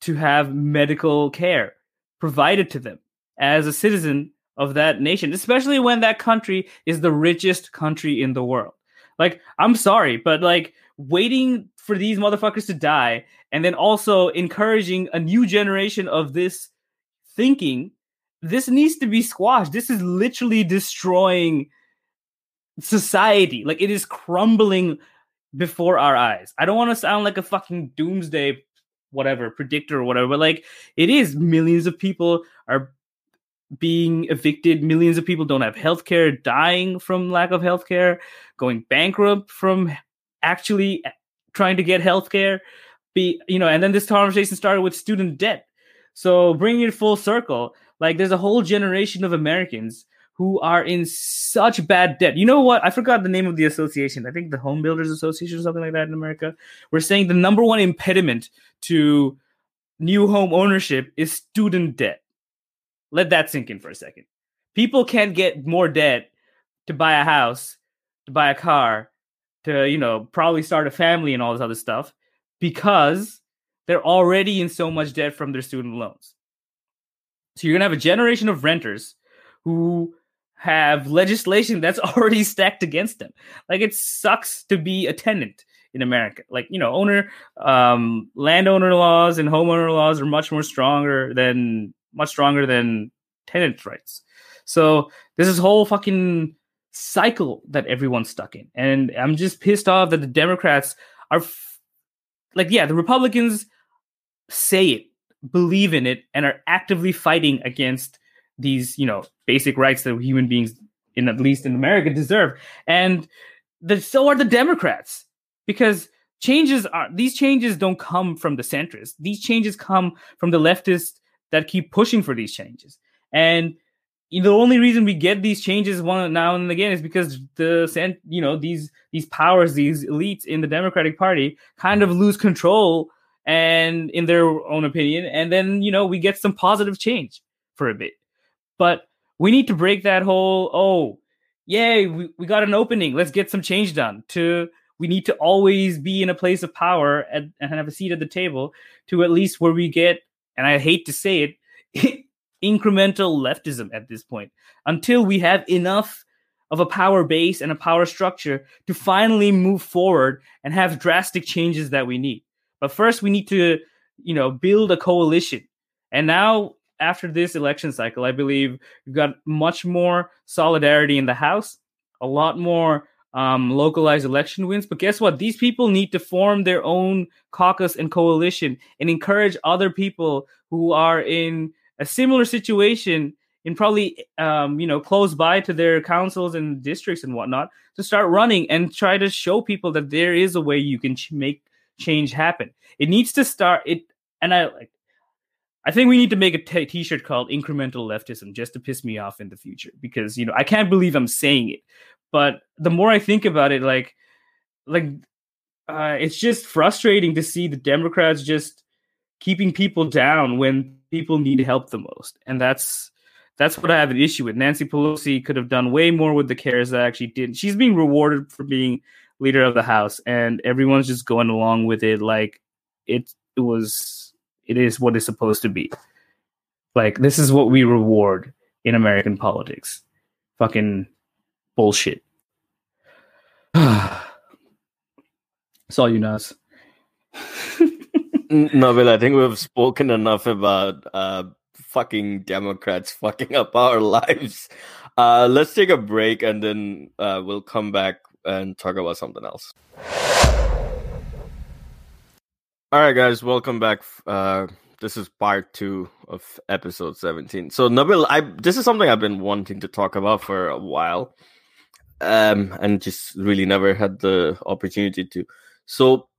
to have medical care provided to them as a citizen of that nation, especially when that country is the richest country in the world. Like, I'm sorry, but like waiting for these motherfuckers to die and then also encouraging a new generation of this thinking, this needs to be squashed. This is literally destroying society. Like, it is crumbling before our eyes. I don't want to sound like a fucking doomsday whatever predictor or whatever, but like, it is millions of people are being evicted, millions of people don't have healthcare, dying from lack of healthcare, going bankrupt from actually trying to get healthcare. Be you know, and then this conversation started with student debt. So bringing it full circle, like, there's a whole generation of Americans who are in such bad debt. You know what? I forgot the name of the association. I think the Home Builders Association or something like that in America. We're saying the number one impediment to new home ownership is student debt. Let that sink in for a second. People can't get more debt to buy a house, to buy a car, to, you know, probably start a family and all this other stuff because they're already in so much debt from their student loans. So you're going to have a generation of renters who have legislation that's already stacked against them. Like, it sucks to be a tenant in America. Like, you know, owner, um, landowner laws and homeowner laws are much more stronger than much stronger than tenant rights. So there's this whole fucking cycle that everyone's stuck in. And I'm just pissed off that the Democrats are f- like, yeah, the Republicans say it, believe in it, and are actively fighting against these, you know, basic rights that human beings, in at least in America, deserve. And the, so are the Democrats, because changes are these changes don't come from the centrists. These changes come from the leftists that keep pushing for these changes. And the only reason we get these changes one now and again is because the you know these these powers, these elites in the Democratic Party kind of lose control, and in their own opinion, and then you know we get some positive change for a bit. But we need to break that whole, oh, yay, we, we got an opening, let's get some change done, to we need to always be in a place of power and, and have a seat at the table, to at least where we get, and I hate to say it, incremental leftism at this point, until we have enough of a power base and a power structure to finally move forward and have drastic changes that we need. But first, we need to, you know, build a coalition. And now, after this election cycle, I believe we've got much more solidarity in the House, a lot more um, localized election wins. But guess what? These people need to form their own caucus and coalition and encourage other people who are in a similar situation in probably, um, you know, close by to their councils and districts and whatnot, to start running and try to show people that there is a way you can ch- make change happen. It needs to start it. And I like, I think we need to make a t- t-shirt called Incremental Leftism just to piss me off in the future, because, you know, I can't believe I'm saying it. But the more I think about it, like, like uh, it's just frustrating to see the Democrats just keeping people down when people need help the most. And that's that's what I have an issue with. Nancy Pelosi could have done way more with the CARES Act. She didn't. She's being rewarded for being leader of the House, and everyone's just going along with it like it, it was... It is what it's supposed to be. Like, this is what we reward in American politics. Fucking bullshit. It's all you, Naz. No, Bill, I think we've spoken enough about uh, fucking Democrats fucking up our lives. Uh, let's take a break, and then uh, we'll come back and talk about something else. All right, guys, welcome back. Uh, this is part two of episode seventeen. So, Nabil, I this is something I've been wanting to talk about for a while, um, and just really never had the opportunity to. So,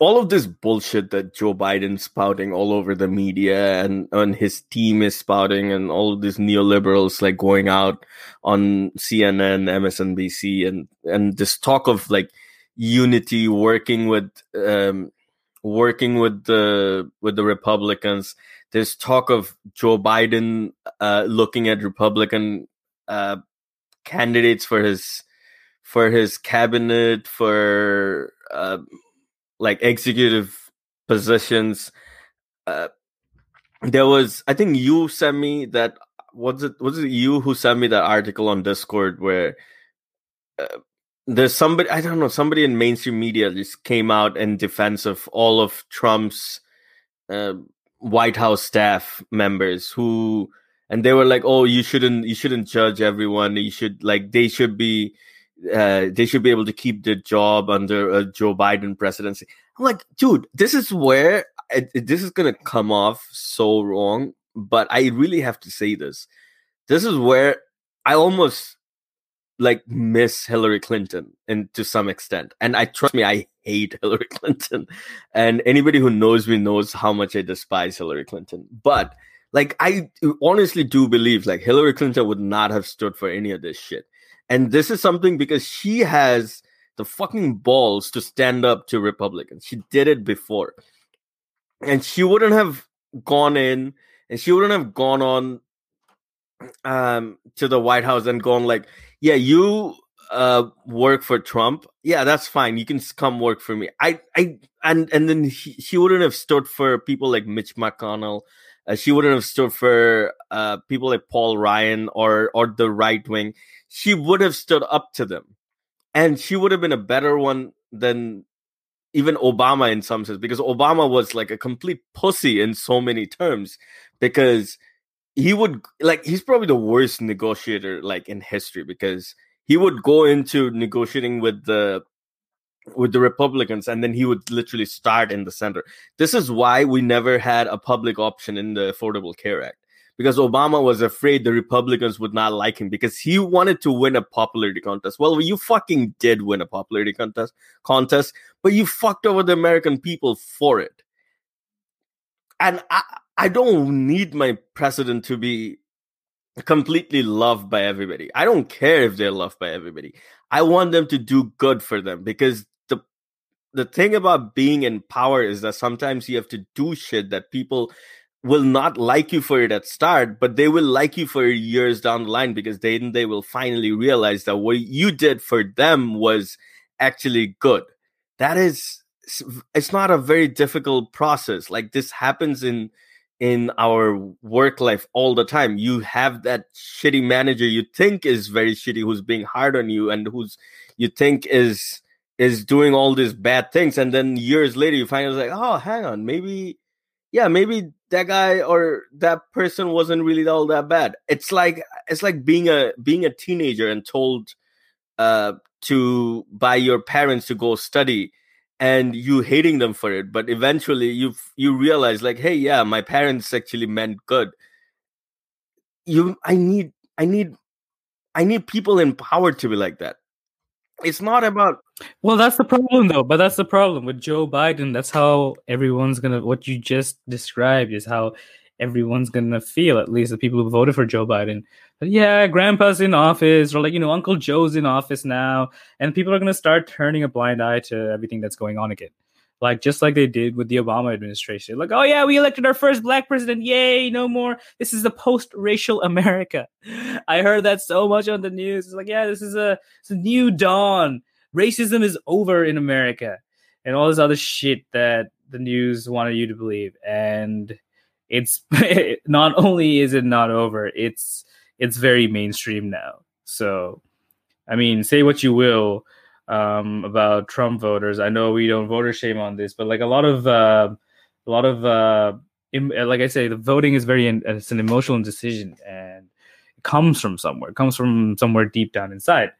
all of this bullshit that Joe Biden's spouting all over the media, and, and his team is spouting, and all of these neoliberals like going out on C N N, M S N B C, and and this talk of like unity, working with. Um, Working with the with the Republicans, there's talk of Joe Biden uh, looking at Republican uh, candidates for his for his cabinet, for uh, like executive positions. Uh, there was, I think you sent me that was it was it you who sent me that article on Discord where uh, there's somebody, I don't know, somebody in mainstream media just came out in defense of all of Trump's uh, White House staff members who, and they were like, oh, you shouldn't you shouldn't judge everyone. You should like they should be uh, they should be able to keep their job under a Joe Biden presidency. I'm like, dude, this is where it, it, this is going to come off so wrong. But I really have to say this. This is where I almost like miss Hillary Clinton, and to some extent. And I trust me, I hate Hillary Clinton. And anybody who knows me knows how much I despise Hillary Clinton. But like, I honestly do believe like Hillary Clinton would not have stood for any of this shit. And this is something because she has the fucking balls to stand up to Republicans. She did it before. And she wouldn't have gone in. And she wouldn't have gone on um, to the White House and gone like, yeah, you uh, work for Trump. Yeah, that's fine. You can come work for me. I, I, and and then he, she wouldn't have stood for people like Mitch McConnell. Uh, she wouldn't have stood for uh, people like Paul Ryan or or the right wing. She would have stood up to them. And she would have been a better one than even Obama in some sense, because Obama was like a complete pussy in so many terms. Because he would like he's probably the worst negotiator like in history, because he would go into negotiating with the with the Republicans and then he would literally start in the center. This is why we never had a public option in the Affordable Care Act, because Obama was afraid the Republicans would not like him because he wanted to win a popularity contest. Well, you fucking did win a popularity contest contest, but you fucked over the American people for it. And I I don't need my president to be completely loved by everybody. I don't care if they're loved by everybody. I want them to do good for them, because the the thing about being in power is that sometimes you have to do shit that people will not like you for it at start, but they will like you for years down the line, because then they will finally realize that what you did for them was actually good. That is, it's not a very difficult process. Like this happens in in our work life all the time. You have that shitty manager you think is very shitty, who's being hard on you and who's you think is is doing all these bad things. And then years later, you find out like, oh, hang on, maybe, yeah, maybe that guy or that person wasn't really all that bad. It's like it's like being a being a teenager and told uh, to by your parents to go study, and you hating them for it, but eventually you you realize like, hey, yeah, my parents actually meant good. You, I need, I need, I need people in power to be like that. It's not about. Well, that's the problem, though. But that's the problem with Joe Biden. That's how everyone's gonna. What you just described is how everyone's gonna feel. At least the people who voted for Joe Biden. But yeah, Grandpa's in office, or like, you know, Uncle Joe's in office now, and people are gonna start turning a blind eye to everything that's going on again, like just like they did with the Obama administration. Like, oh yeah, we elected our first black president. Yay! No more. This is the post-racial America. I heard that so much on the news. It's like, yeah, this is a, it's a new dawn. Racism is over in America, and all this other shit that the news wanted you to believe. And it's not only is it not over, it's it's very mainstream now. So, I mean, say what you will um, about Trump voters. I know we don't voter shame on this, but like a lot of uh, a lot of uh, im- like I say, the voting is very it's an emotional decision, and it comes from somewhere. It comes from somewhere deep down inside,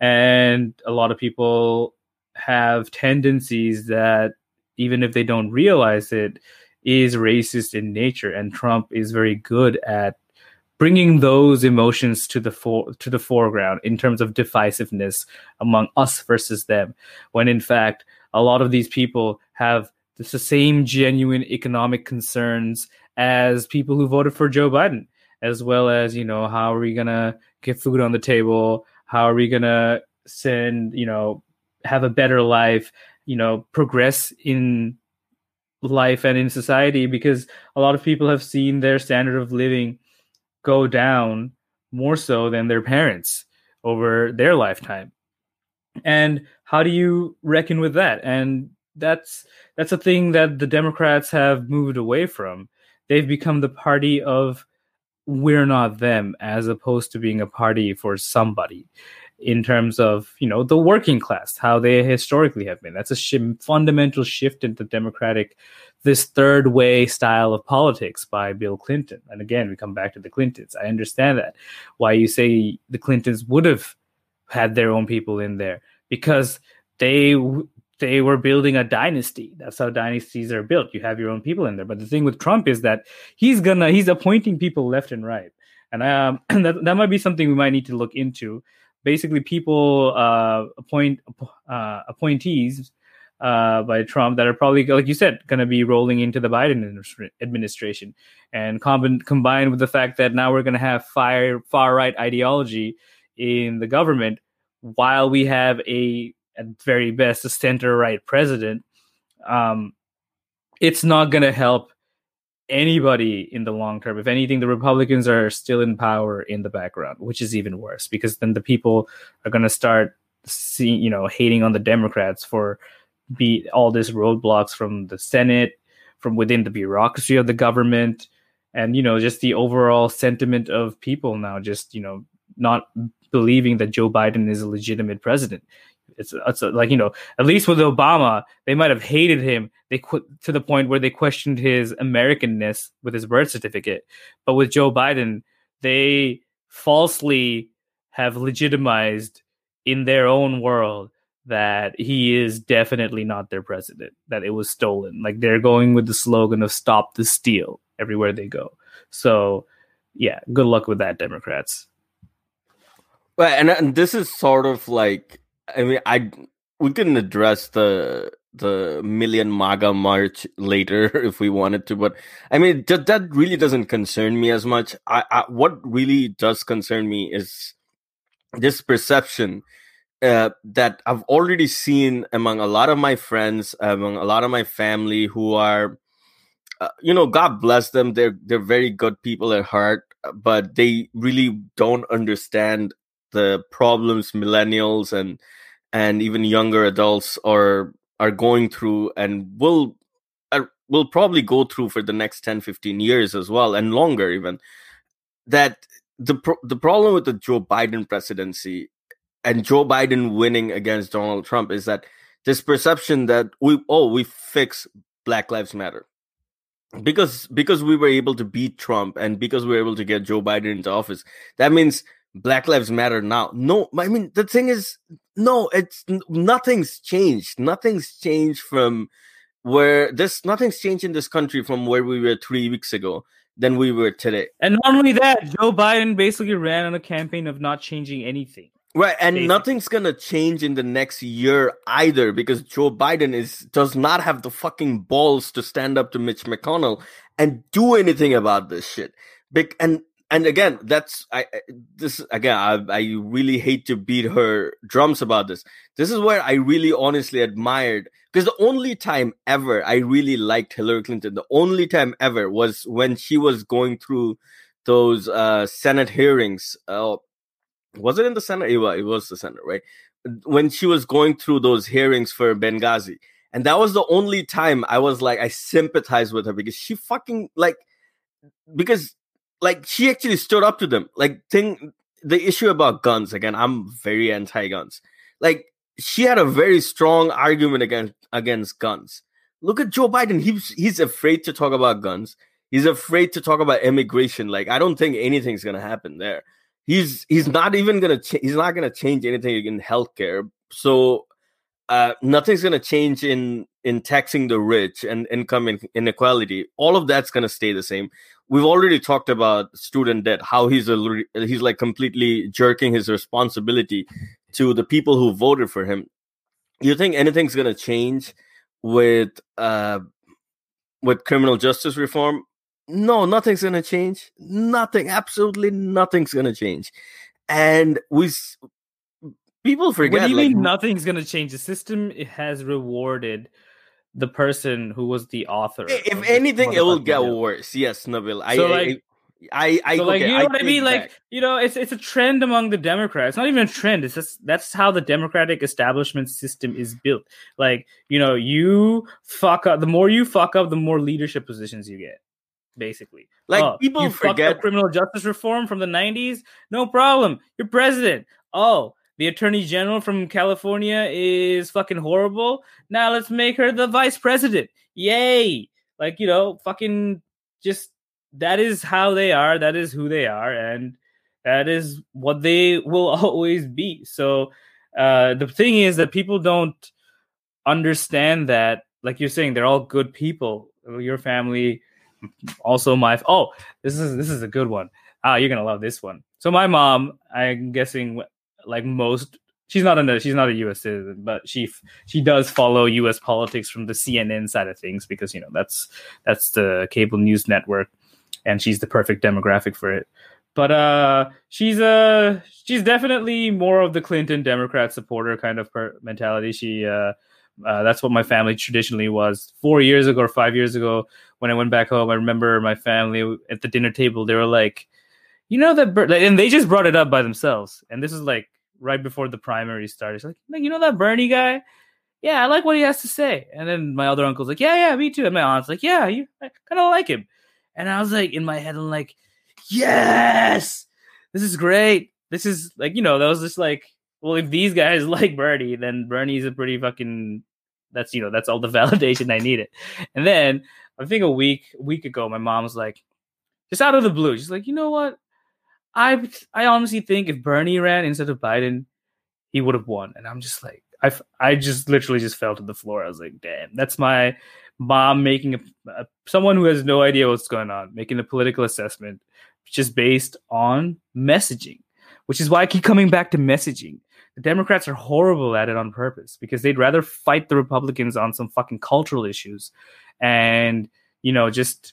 and a lot of people have tendencies that, even if they don't realize it, is racist in nature, and Trump is very good at bringing those emotions to the for- to the foreground in terms of divisiveness among us versus them, when in fact a lot of these people have the same genuine economic concerns as people who voted for Joe Biden, as well as, you know, how are we gonna get food on the table, how are we gonna send, you know, have a better life, you know, progress in life and in society, because a lot of people have seen their standard of living go down more so than their parents over their lifetime. And how do you reckon with that? And that's that's a thing that the Democrats have moved away from. They've become the party of we're not them, as opposed to being a party for somebody, in terms of, you know, the working class, how they historically have been. That's a sh- fundamental shift into democratic, this third way style of politics by Bill Clinton. And again, we come back to the Clintons. I understand that. Why you say the Clintons would have had their own people in there, because they they were building a dynasty. That's how dynasties are built. You have your own people in there. But the thing with Trump is that he's gonna he's appointing people left and right. And um, that, that might be something we might need to look into. Basically, people uh, appoint uh, appointees uh, by Trump that are probably, like you said, going to be rolling into the Biden administration, and com- combined with the fact that now we're going to have fire, far-right ideology in the government, while we have a, at very best, a center-right president, um, it's not going to help anybody in the long term. If anything, the Republicans are still in power in the background, which is even worse, because then the people are going to start seeing, you know, hating on the Democrats for be all this roadblocks from the Senate, from within the bureaucracy of the government, and, you know, just the overall sentiment of people now, just, you know, not believing that Joe Biden is a legitimate president. It's, it's like, you know, at least with Obama, they might have hated him. They qu- to the point where they questioned his Americanness with his birth certificate. But with Joe Biden, they falsely have legitimized in their own world that he is definitely not their president, that it was stolen. Like, they're going with the slogan of stop the steal everywhere they go. So, yeah, good luck with that, Democrats. Well, and, and this is sort of like, I mean, I we can address the the million MAGA march later if we wanted to, but I mean that that really doesn't concern me as much. I, I what really does concern me is this perception uh, that I've already seen among a lot of my friends, among a lot of my family, who are, uh, you know, God bless them, they're they're very good people at heart, but they really don't understand the problems millennials and and even younger adults are are going through, and will are, will probably go through for the next ten, fifteen years as well, and longer even. That the the problem with the Joe Biden presidency and Joe Biden winning against Donald Trump is that this perception that we oh we fix Black Lives Matter because because we were able to beat Trump and because we were able to get Joe Biden into office, that means Black Lives Matter now. No, I mean, the thing is, no, it's nothing's changed. Nothing's changed from where this, nothing's changed in this country from where we were three weeks ago than we were today. And not only that, Joe Biden basically ran on a campaign of not changing anything. Right, and basically nothing's gonna change in the next year either, because Joe Biden is does not have the fucking balls to stand up to Mitch McConnell and do anything about this shit. Big and And again, that's I. This again, I, I really hate to beat her drums about this. This is where I really, honestly admired, because the only time ever I really liked Hillary Clinton, the only time ever, was when she was going through those uh, Senate hearings. Uh, was it in the Senate? It was, it was the Senate, right? When she was going through those hearings for Benghazi, and that was the only time I was like, I sympathized with her, because she fucking like because. Like, she actually stood up to them. Like, thing, the issue about guns, again, I'm very anti-guns. Like, she had a very strong argument against against guns. Look at Joe Biden. He's, he's afraid to talk about guns. He's afraid to talk about immigration. Like, I don't think anything's going to happen there. He's he's not even going to ch- he's not going to change anything in healthcare. So uh, nothing's going to change in in taxing the rich and income in- inequality. All of that's going to stay the same. We've already talked about student debt, how he's a, he's like completely jerking his responsibility to the people who voted for him. You think anything's going to change with uh, with criminal justice reform? No, nothing's going to change. Nothing, absolutely nothing's going to change. And we people forget. What do you like, mean nothing's going to change? The system has rewarded the person who was the author. If anything, it will get deal. worse. Yes, Nabil. I, so like, I, I, I, so like okay, you know I what I mean. Back. Like, you know, it's it's a trend among the Democrats. It's not even a trend. It's just that's how the Democratic establishment system is built. Like, you know, you fuck up. The more you fuck up, the more leadership positions you get. basically. Like, oh, people forget criminal justice reform from the nineties. No problem. You're president. Oh, the attorney general from California is fucking horrible. Now let's make her the vice president. Yay. Like, you know, fucking just that is how they are. That is who they are. And that is what they will always be. So uh, the thing is that people don't understand that. Like you're saying, they're all good people. Your family, also my... F- oh, this is this is a good one. Ah, you're going to love this one. So my mom, I'm guessing like most... She's not, a, she's not a U S citizen, but she she does follow U S politics from the C N N side of things because, you know, that's that's the cable news network, and she's the perfect demographic for it. But uh, she's uh, she's definitely more of the Clinton Democrat supporter kind of per- mentality. She... Uh, Uh, that's what my family traditionally was. Four years ago or five years ago, when I went back home, I remember my family at the dinner table, they were like, you know, that Ber-, and they just brought it up by themselves. And this is like right before the primary started. It's like, you know, that Bernie guy? Yeah, I like what he has to say. And then my other uncle's like, yeah, yeah, me too. And my aunt's like, yeah, you, I kind of like him. And I was like, in my head, I'm like, yes, this is great. This is like, you know, that was just like, well, if these guys like Bernie, then Bernie's a pretty fucking... That's, you know, that's all the validation I needed. And then I think a week week ago, my mom was like, just out of the blue, she's like, you know what? I I honestly think if Bernie ran instead of Biden, he would have won. And I'm just like, I I just literally just fell to the floor. I was like, damn, that's my mom making a, a someone who has no idea what's going on, making a political assessment just based on messaging, which is why I keep coming back to messaging. The Democrats are horrible at it on purpose because they'd rather fight the Republicans on some fucking cultural issues and, you know, just,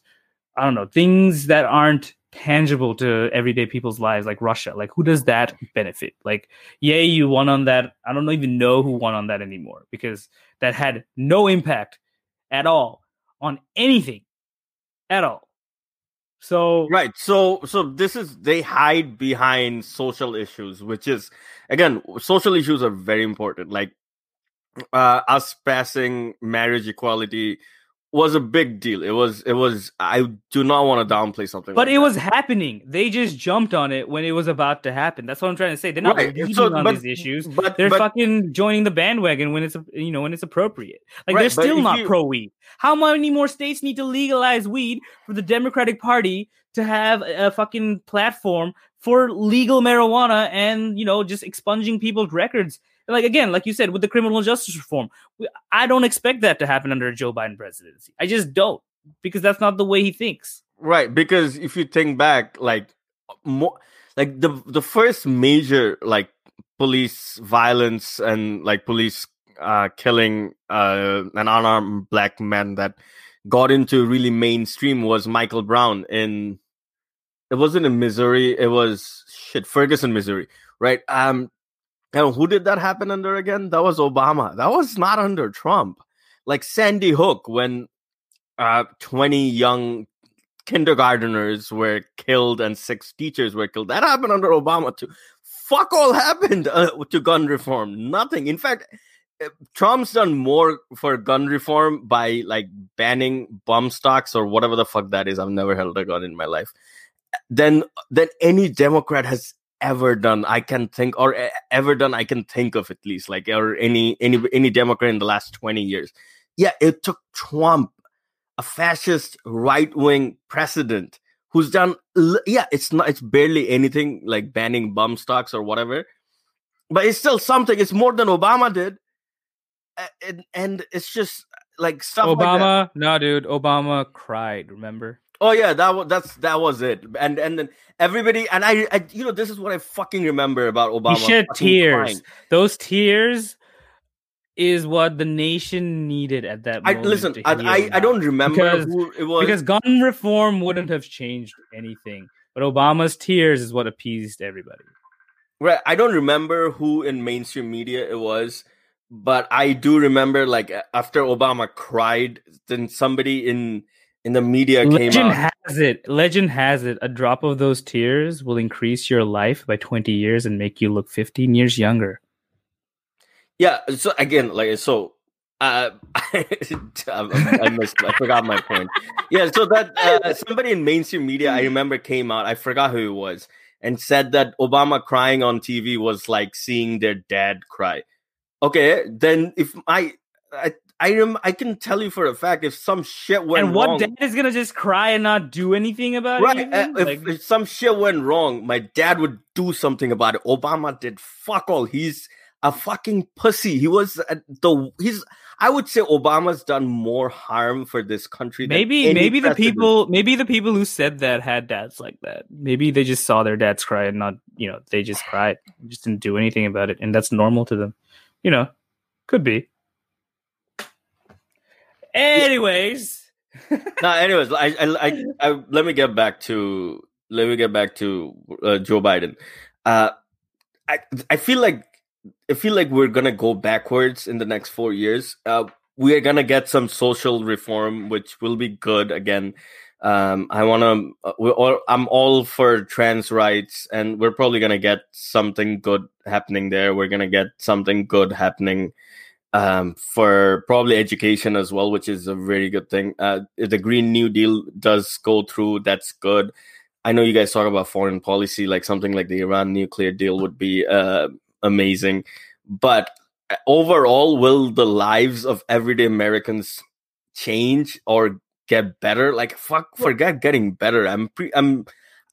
I don't know, things that aren't tangible to everyday people's lives, like Russia. Like, who does that benefit? Like, yay, you won on that. I don't even know who won on that anymore because that had no impact at all on anything at all. So right, so so this is they hide behind social issues, which is again, social issues are very important. Like uh, us passing marriage equality was a big deal. It was it was. I do not want to downplay something, but like it that. was happening. They just jumped on it when it was about to happen. That's what I'm trying to say. They're not right. leading so, on but, these issues, but they're but, fucking joining the bandwagon when it's you know when it's appropriate. Like right, they're still not you, pro-weed. How many more states need to legalize weed for the Democratic Party to have a fucking platform for legal marijuana and, you know, just expunging people's records? Like, again, like you said, with the criminal justice reform, I don't expect that to happen under a Joe Biden presidency. I just don't, because that's not the way he thinks. Right, because if you think back, like, more, like the the first major, like, police violence and, like, police Uh, killing uh, an unarmed black man that got into really mainstream was Michael Brown in, it wasn't in Missouri, it was shit, Ferguson, Missouri, right? Um, and who did that happen under again? That was Obama. That was not under Trump. Like Sandy Hook, when uh, twenty young kindergarteners were killed and six teachers were killed. That happened under Obama too. Fuck all happened uh, to gun reform. Nothing. In fact, Trump's done more for gun reform by like banning bump stocks or whatever the fuck that is. I've never held a gun in my life. Than than any Democrat has ever done. I can think or ever done. I can think of at least like or any any any Democrat in the last twenty years. Yeah, it took Trump, a fascist right wing president, who's done. Yeah, it's not. It's barely anything like banning bump stocks or whatever, but it's still something. It's more than Obama did. And, and it's just like stuff. Obama, like nah, dude. Obama cried. Remember? Oh yeah, that was that's that was it. And and then everybody and I, I you know, this is what I fucking remember about Obama. He shed tears. Crying. Those tears is what the nation needed at that moment. I, listen, I I, I don't remember because, who it was because gun reform wouldn't have changed anything, but Obama's tears is what appeased everybody. Right. I don't remember who in mainstream media it was. But I do remember, like, after Obama cried, then somebody in in the media Legend came out. Legend has it. Legend has it. A drop of those tears will increase your life by twenty years and make you look fifteen years younger. Yeah. So, again, like, so Uh, I, I, missed, I forgot my point. Yeah, so that uh, somebody in mainstream media, I remember, came out. I forgot who it was, and said that Obama crying on T V was like seeing their dad cry. Okay, then if I, I, I, rem- I can tell you for a fact if some shit went wrong. And what wrong, dad is gonna just cry and not do anything about right, it? Right. Uh, like, if, if some shit went wrong, my dad would do something about it. Obama did fuck all. He's a fucking pussy. He was uh, the he's. I would say Obama's done more harm for this country. Maybe than any maybe the president. people maybe the people who said that had dads like that. Maybe they just saw their dads cry and not you know they just cried, just didn't do anything about it, and that's normal to them. You know, could be. Anyways, no. Anyways, I, I, I, I let me get back to let me get back to uh, Joe Biden. Uh, I I feel like. I feel like we're going to go backwards in the next four years. Uh, we are going to get some social reform, which will be good again. Um, I want to, uh, I'm all for trans rights, and we're probably going to get something good happening there. We're going to get something good happening um, for probably education as well, which is a very good thing. Uh, if the Green New Deal does go through, that's good. I know you guys talk about foreign policy, like something like the Iran nuclear deal would be, uh, amazing, but overall, will the lives of everyday Americans change or get better? Like, fuck, forget getting better. I'm, pre- I'm,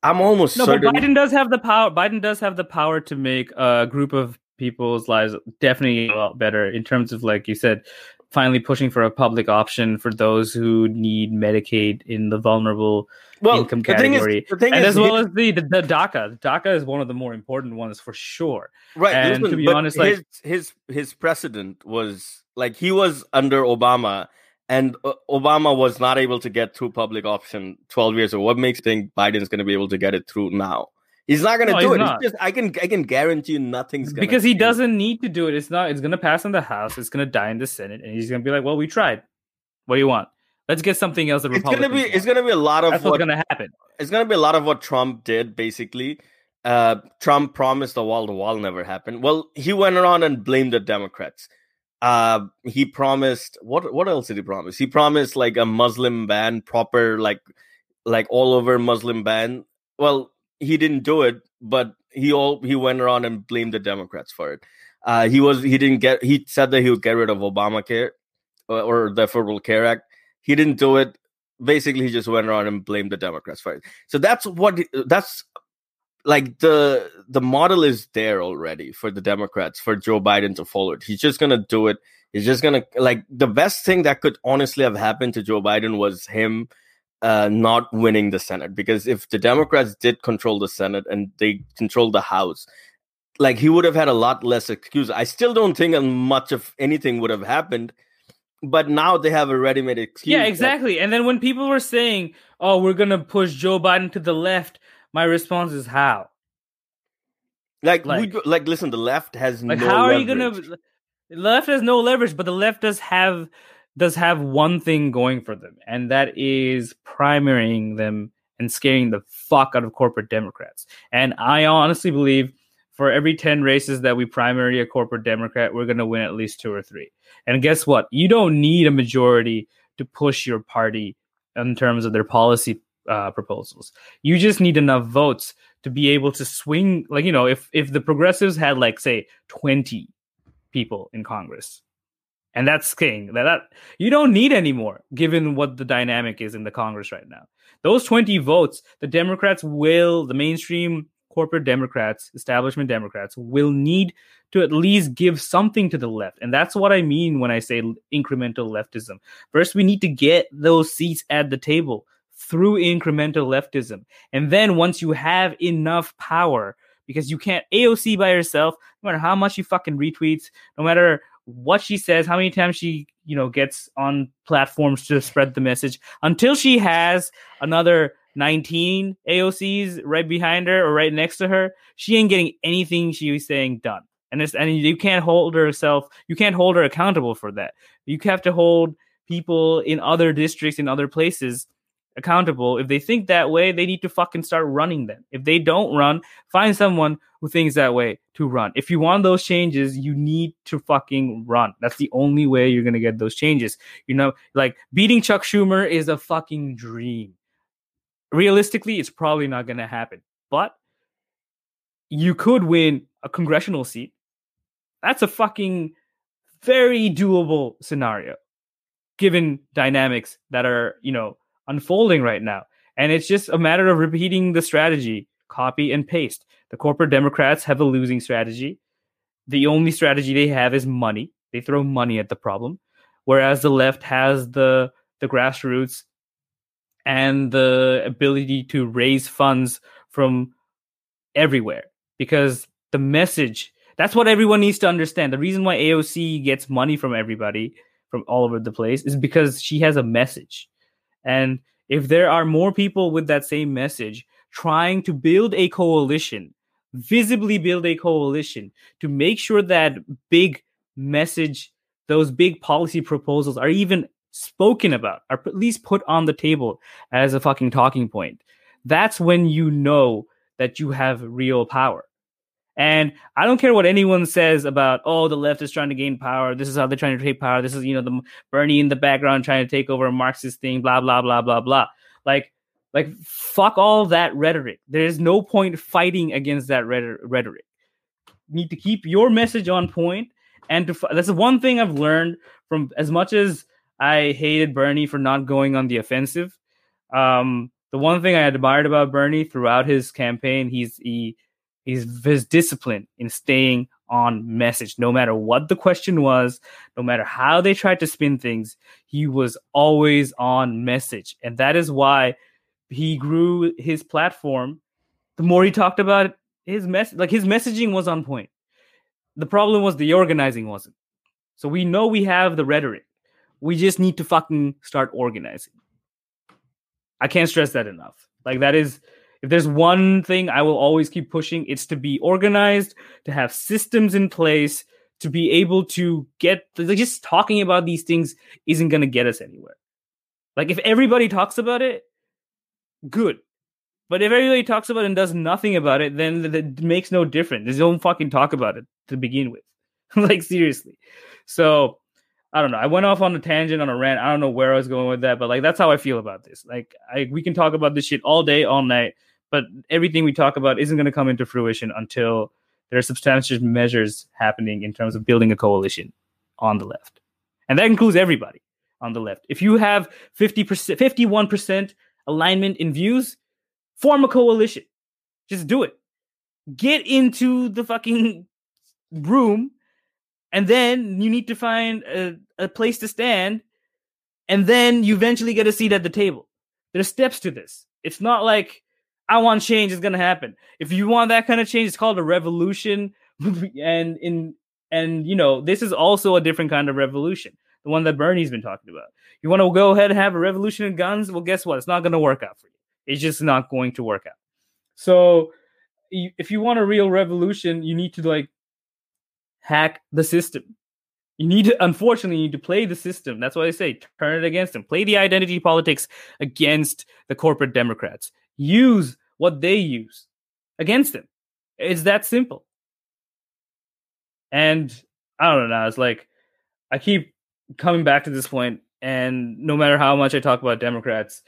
I'm almost no, certain. But Biden does have the power. Biden does have the power to make a group of people's lives definitely a lot better in terms of, like you said, finally pushing for a public option for those who need Medicaid in the vulnerable well, income category, is, and is, as well as the, the the DACA. DACA is one of the more important ones for sure. Right, and listen, to be honest, his, like his his precedent was like he was under Obama, and uh, Obama was not able to get through public option twelve years ago. What makes you think Biden's going to be able to get it through now? He's not going to no, do it. It's just, I can I can guarantee nothing's going to Because he change. doesn't need to do it. It's not. It's going to pass in the House. It's going to die in the Senate. And he's going to be like, well, we tried. What do you want? Let's get something else. That it's going to be it's going to be a lot of That's what's going to happen. It's going to be a lot of what Trump did, basically. Uh, Trump promised the wall to wall never happened. Well, he went around and blamed the Democrats. Uh, he promised. What, what else did he promise? He promised like a Muslim ban, proper like like all over Muslim ban. Well, he didn't do it, but he all he went around and blamed the Democrats for it. Uh, he was he didn't get he said that he would get rid of Obamacare or, or the Affordable Care Act. He didn't do it. Basically, he just went around and blamed the Democrats for it. So that's what that's like the the model is there already for the Democrats, for Joe Biden to follow it. He's just gonna do it. He's just gonna like the best thing that could honestly have happened to Joe Biden was him Uh, not winning the Senate, because if the Democrats did control the Senate and they controlled the House, like he would have had a lot less excuse. I still don't think much of anything would have happened, but now they have a ready-made excuse. Yeah, exactly. That- and then when people were saying, "Oh, we're gonna push Joe Biden to the left," my response is, "How?" Like, like, we, like listen, the left has like, no. How are leverage. you gonna? The left has no leverage, but the left does have. does have one thing going for them, and that is primarying them and scaring the fuck out of corporate Democrats. And I honestly believe for every ten races that we primary a corporate Democrat, we're going to win at least two or three. And guess what? You don't need a majority to push your party in terms of their policy uh, proposals. You just need enough votes to be able to swing. Like, you know, if, if the progressives had like, say, twenty people in Congress, and that's king. That, that you don't need anymore, given what the dynamic is in the Congress right now. Those twenty votes, the Democrats will, the mainstream corporate Democrats, establishment Democrats, will need to at least give something to the left. And that's what I mean when I say incremental leftism. First, we need to get those seats at the table through incremental leftism. And then once you have enough power, because you can't A O C by herself, no matter how much she fucking retweets, no matter what she says, how many times she, you know, gets on platforms to spread the message, until she has another nineteen A O Cs right behind her or right next to her, she ain't getting anything she was saying done. And it's, and you can't hold herself, you can't hold her accountable for that. You have to hold people in other districts, in other places accountable. If they think that way, they need to fucking start running them. If they don't run, find someone who thinks that way to run. If you want those changes, you need to fucking run. That's the only way you're going to get those changes. You know, like beating Chuck Schumer is a fucking dream. Realistically, it's probably not going to happen, but you could win a congressional seat. That's a fucking very doable scenario, given dynamics that are, you know, unfolding right now. And it's just a matter of repeating the strategy, copy and paste. The corporate Democrats have a losing strategy. The only strategy they have is money. They throw money at the problem. Whereas the left has the, the grassroots and the ability to raise funds from everywhere. Because the message, that's what everyone needs to understand. The reason why A O C gets money from everybody, from all over the place, is because she has a message. And if there are more people with that same message trying to build a coalition, visibly build a coalition to make sure that big message, those big policy proposals are even spoken about, are at least put on the table as a fucking talking point, that's when you know that you have real power. And I don't care what anyone says about, oh, the left is trying to gain power. This is how they're trying to take power. This is, you know, the Bernie in the background trying to take over a Marxist thing, blah, blah, blah, blah, blah. Like, like fuck all that rhetoric. There is no point fighting against that rhetoric. You need to keep your message on point. And to f- that's the one thing I've learned from, as much as I hated Bernie for not going on the offensive. Um, the one thing I admired about Bernie throughout his campaign, he's he, Is his discipline in staying on message. No matter what the question was, no matter how they tried to spin things, he was always on message. And that is why he grew his platform. The more he talked about his message, like his messaging was on point. The problem was the organizing wasn't. So we know we have the rhetoric. We just need to fucking start organizing. I can't stress that enough. Like that is... If there's one thing I will always keep pushing, it's to be organized, to have systems in place, to be able to get... Like, just talking about these things isn't going to get us anywhere. Like, if everybody talks about it, good. But if everybody talks about it and does nothing about it, then it makes no difference. There's no fucking talk about it to begin with. Like, seriously. So, I don't know. I went off on a tangent, on a rant. I don't know where I was going with that, but, like, that's how I feel about this. Like, I, we can talk about this shit all day, all night, but everything we talk about isn't going to come into fruition until there are substantive measures happening in terms of building a coalition on the left. And that includes everybody on the left. If you have fifty percent, fifty-one percent alignment in views, form a coalition. Just do it. Get into the fucking room, and then you need to find a, a place to stand, and then you eventually get a seat at the table. There's steps to this. It's not like, I want change, it's going to happen. If you want that kind of change, it's called a revolution. and in and you know, this is also a different kind of revolution, the one that Bernie's been talking about. You want to go ahead and have a revolution in guns? Well, guess what? It's not going to work out for you. It's just not going to work out. So if you want a real revolution, you need to like hack the system. You need to, unfortunately, you need to play the system. That's why I say turn it against them. Play the identity politics against the corporate Democrats. Use what they use against them. It's that simple. And I don't know. It's like I keep coming back to this point, and no matter how much I talk about Democrats,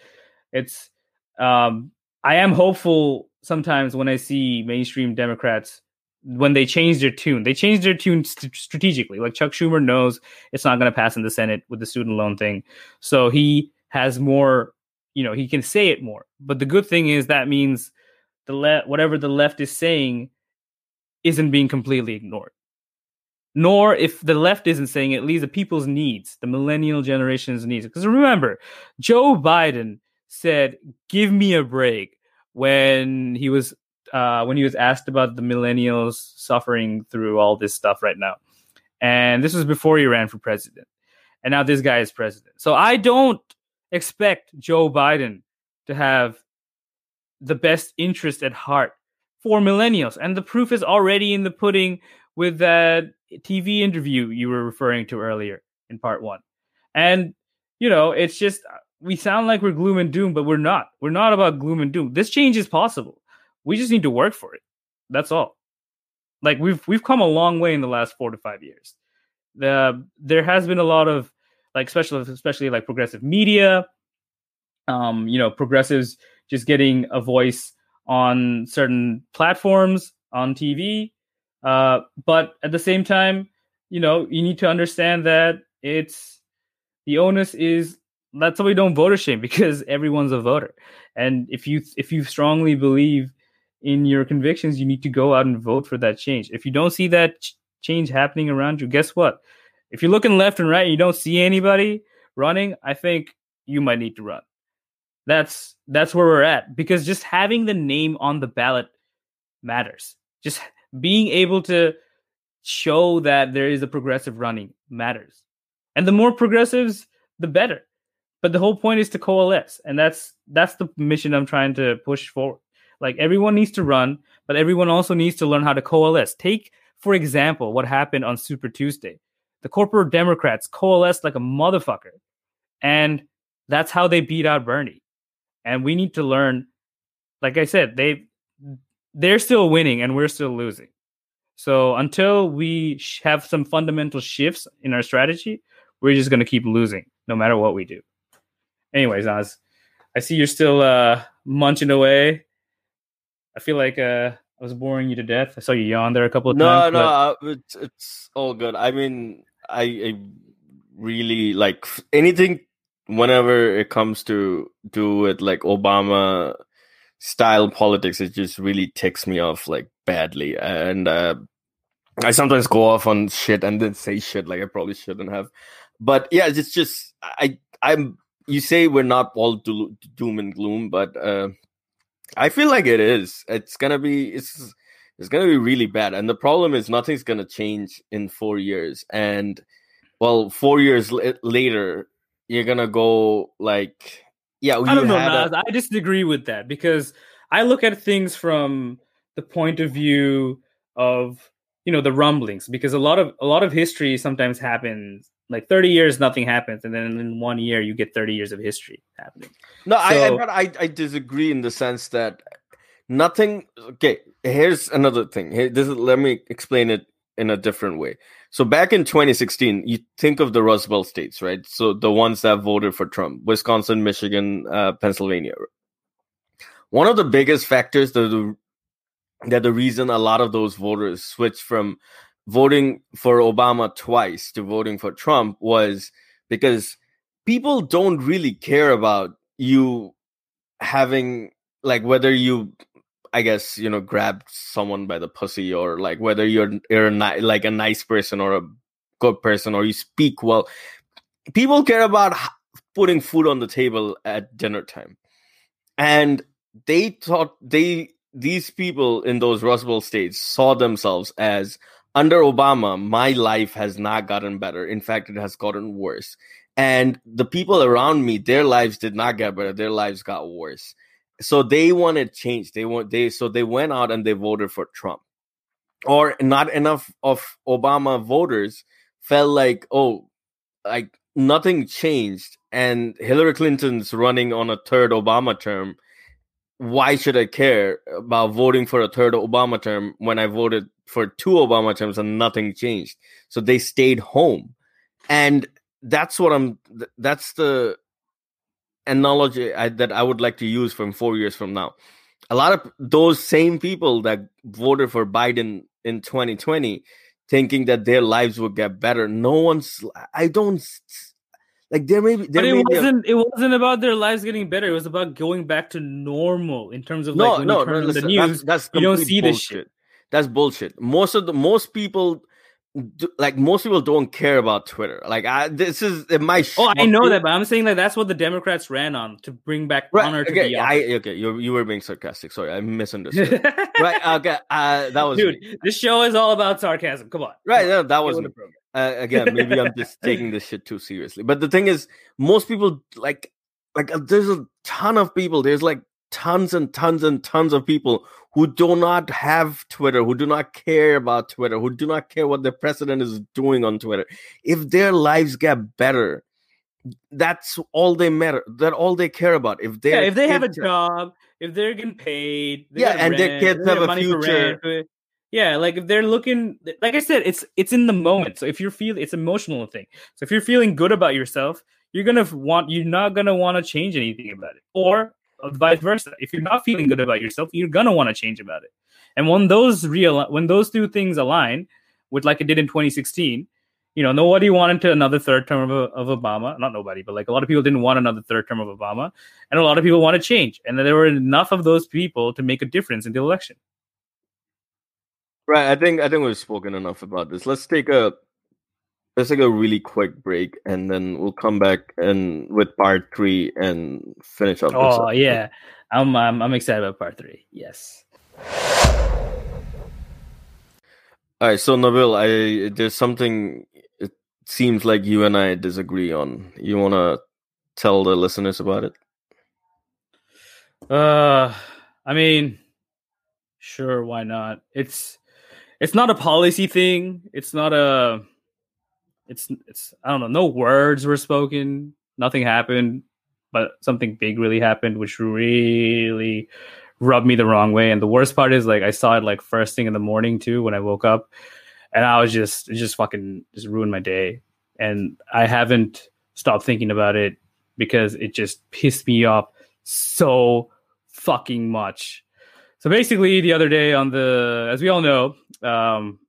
it's um, I am hopeful sometimes when I see mainstream Democrats when they change their tune. They change their tune st- strategically. Like Chuck Schumer knows it's not going to pass in the Senate with the student loan thing, so he has more. You know, he can say it more. But the good thing is that means the le- whatever the left is saying isn't being completely ignored. Nor, if the left isn't saying it, at least the people's needs, the millennial generation's needs. Because remember, Joe Biden said, give me a break when he was uh, when he was asked about the millennials suffering through all this stuff right now. And this was before he ran for president. And now this guy is president. So I don't expect Joe Biden to have the best interest at heart for millennials. And the proof is already in the pudding with that T V interview you were referring to earlier in part one. And, you know, it's just we sound like we're gloom and doom, but we're not. We're not about gloom and doom. This change is possible. We just need to work for it. That's all. Like we've we've come a long way in the last four to five years. The there has been a lot of like special, especially like progressive media. Um, you know, progressives just getting a voice on certain platforms on T V. Uh, but at the same time, you know, you need to understand that it's the onus is that's why we don't voter shame, because everyone's a voter. And if you if you strongly believe in your convictions, you need to go out and vote for that change. If you don't see that ch- change happening around you, guess what? If you're looking left and right and you don't see anybody running, I think you might need to run. That's that's where we're at, because just having the name on the ballot matters. Just being able to show that there is a progressive running matters. And the more progressives, the better. But the whole point is to coalesce, and that's that's the mission I'm trying to push forward. Like everyone needs to run, but everyone also needs to learn how to coalesce. Take, for example, what happened on Super Tuesday. The corporate Democrats coalesced like a motherfucker. And that's how they beat out Bernie. And we need to learn, like I said, they, they're still winning and we're still losing. So until we sh- have some fundamental shifts in our strategy, we're just going to keep losing no matter what we do. Anyways, Naz, I see you're still uh, munching away. I feel like uh, I was boring you to death. I saw you yawn there a couple of no, times. No, no, but... it's, it's all good. I mean, I, I really like anything whenever it comes to do with like Obama style politics. It just really ticks me off like badly. And uh, I sometimes go off on shit and then say shit like I probably shouldn't have. But yeah, it's just I I'm you say we're not all do- doom and gloom, but. Uh, I feel like it is. It's gonna be. It's it's gonna be really bad. And the problem is nothing's gonna change in four years. And well, four years l- later, you're gonna go like, yeah. I don't know, Naz. A- I disagree with that, because I look at things from the point of view of, you know, the rumblings. Because a lot of a lot of history sometimes happens. Like thirty years, nothing happens, and then in one year, you get thirty years of history happening. No, so, I, I, but I I disagree in the sense that nothing. Okay, here's another thing. Here, this is, let me explain it in a different way. So back in twenty sixteen, you think of the Rust Belt states, right? So the ones that voted for Trump: Wisconsin, Michigan, uh, Pennsylvania. One of the biggest factors that the, that the reason a lot of those voters switched from voting for Obama twice to voting for Trump was because people don't really care about you having, like, whether you, I guess, you know, grab someone by the pussy, or like whether you're, you're not, like a nice person or a good person, or you speak well. People care about putting food on the table at dinner time. And they thought they, these people in those Rust Belt states saw themselves as, under Obama, my life has not gotten better. In fact, it has gotten worse. And the people around me, their lives did not get better. Their lives got worse. So they wanted change. They want they so they went out and they voted for Trump. Or not enough of Obama voters felt like, oh, like nothing changed. And Hillary Clinton's running on a third Obama term. Why should I care about voting for a third Obama term when I voted for two Obama terms and nothing changed? So they stayed home. And that's what I'm, that's the analogy I, that I would like to use from four years from now. A lot of those same people that voted for Biden in twenty twenty, thinking that their lives would get better. No one's, I don't, like there may be, there but it may wasn't. Be a, it wasn't about their lives getting better. It was about going back to normal in terms of no, like when no, you turn no, on listen, the news, that's, that's you don't see this shit. That's bullshit. Most of the most people, do, like most people, don't care about Twitter. Like I, this is my. Oh, I know that, but I'm saying that that's what the Democrats ran on to bring back right, honor okay, to the office. I, okay, you you were being sarcastic. Sorry, I misunderstood. Right? Okay, uh, that was dude. Me. This show is all about sarcasm. Come on. Right? No, that was me. Uh, again, maybe I'm just taking this shit too seriously. But the thing is, most people like like uh, there's a ton of people. There's like. Tons and tons and tons of people who do not have Twitter, who do not care about Twitter, who do not care what the president is doing on Twitter. If their lives get better, that's all they matter. That all they care about. If they yeah, if they have a job, if they're getting paid, they yeah, and rent, their kids have, have a future. Rent, yeah, like if they're looking, like I said, it's it's in the moment. So if you're feeling, it's an emotional thing. So if you're feeling good about yourself, you're gonna want, you're not gonna want to change anything about it, or vice versa. If you're not feeling good about yourself, you're gonna want to change about it. And when those real, when those two things align, with like it did in twenty sixteen. You know, nobody wanted to another third term of, of Obama. Not nobody, but like a lot of people didn't want another third term of Obama. And a lot of people wanted change. And there were enough of those people to make a difference in the election. Right. I think I think we've spoken enough about this. Let's take a let's take a really quick break, and then we'll come back and with part three and finish up. Oh, this yeah. I'm, I'm I'm excited about part three. Yes. All right. So, Nabil, I there's something... seems like you and I disagree on. You want to tell the listeners about it? Uh, I mean, sure, why not? It's it's not a policy thing. It's not a it's it's I don't know, no words were spoken. Nothing happened, but something big really happened, which really rubbed me the wrong way. And the worst part is, like, I saw it like first thing in the morning too when I woke up. And I was just, it just fucking just ruined my day. And I haven't stopped thinking about it because it just pissed me off so fucking much. So basically the other day on the, as we all know, um,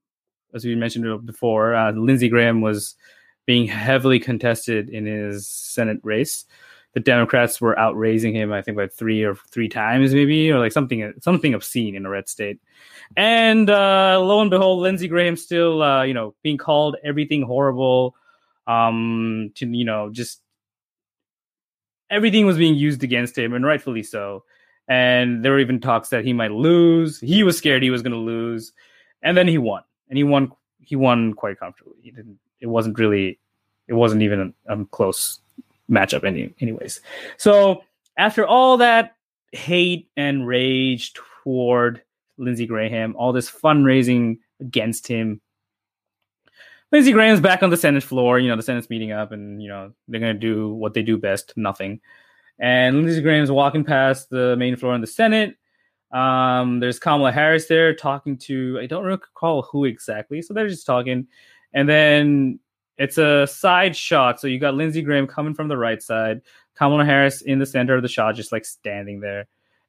as we mentioned before, uh, Lindsey Graham was being heavily contested in his Senate race. The Democrats were outraising him, I think, by three or three times, maybe, or like something, something obscene in a red state. And uh, lo and behold, Lindsey Graham still, uh, you know, being called everything horrible. Um, to you know, just everything was being used against him, and rightfully so. And there were even talks that he might lose. He was scared he was going to lose, and then he won, and he won. He won quite comfortably. He didn't. It wasn't really. It wasn't even um, close. Matchup, any, anyways. So after all that hate and rage toward Lindsey Graham, all this fundraising against him, Lindsey Graham's back on the Senate floor. You know, the Senate's meeting up, and you know they're gonna do what they do best, nothing. And Lindsey Graham's walking past the main floor in the Senate. Um, there's Kamala Harris there talking to, I don't recall who exactly. So they're just talking, and then. It's a side shot. So you got Lindsey Graham coming from the right side, Kamala Harris in the center of the shot, just like standing there.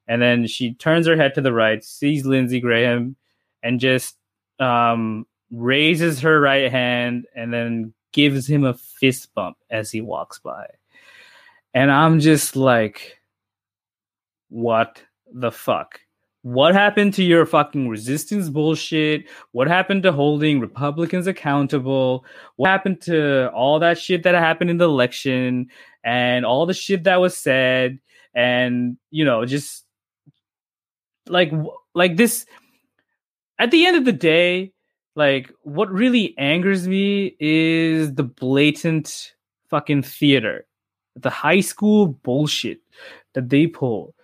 And then she turns her head to the right, sees Lindsey Graham, and just um, raises her right hand and then gives him a fist bump as he walks by. And I'm just like, what the fuck? What happened to your fucking resistance bullshit? What happened to holding Republicans accountable? What happened to all that shit that happened in the election and all the shit that was said? And, you know, just like, like this, at the end of the day, like what really angers me is the blatant fucking theater, the high school bullshit that they pull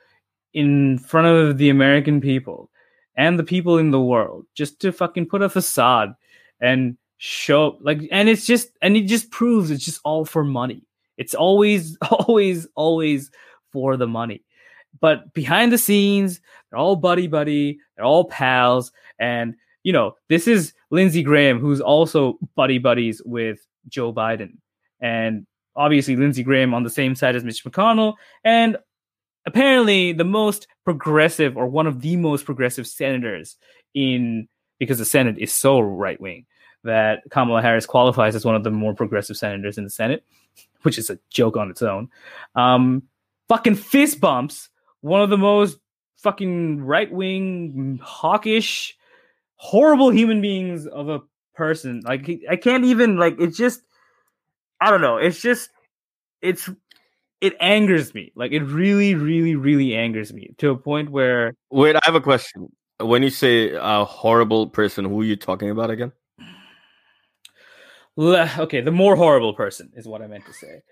in front of the American people and the people in the world, just to fucking put a facade and show, like, and it's just, and it just proves it's just all for money. It's always, always, always for the money. But behind the scenes, they're all buddy buddy, they're all pals, and you know, this is Lindsey Graham, who's also buddy buddies with Joe Biden, and obviously Lindsey Graham on the same side as Mitch McConnell, and apparently the most progressive, or one of the most progressive senators in, because the Senate is so right-wing that Kamala Harris qualifies as one of the more progressive senators in the Senate, which is a joke on its own. Um, fucking fist bumps one of the most fucking right-wing, hawkish, horrible human beings of a person. Like, I can't even, like, it's just, I don't know. It's just, it's, it angers me. Like, it really, really, really angers me to a point where... Wait, I have a question. When you say a horrible person, who are you talking about again? Le- okay, the more horrible person is what I meant to say.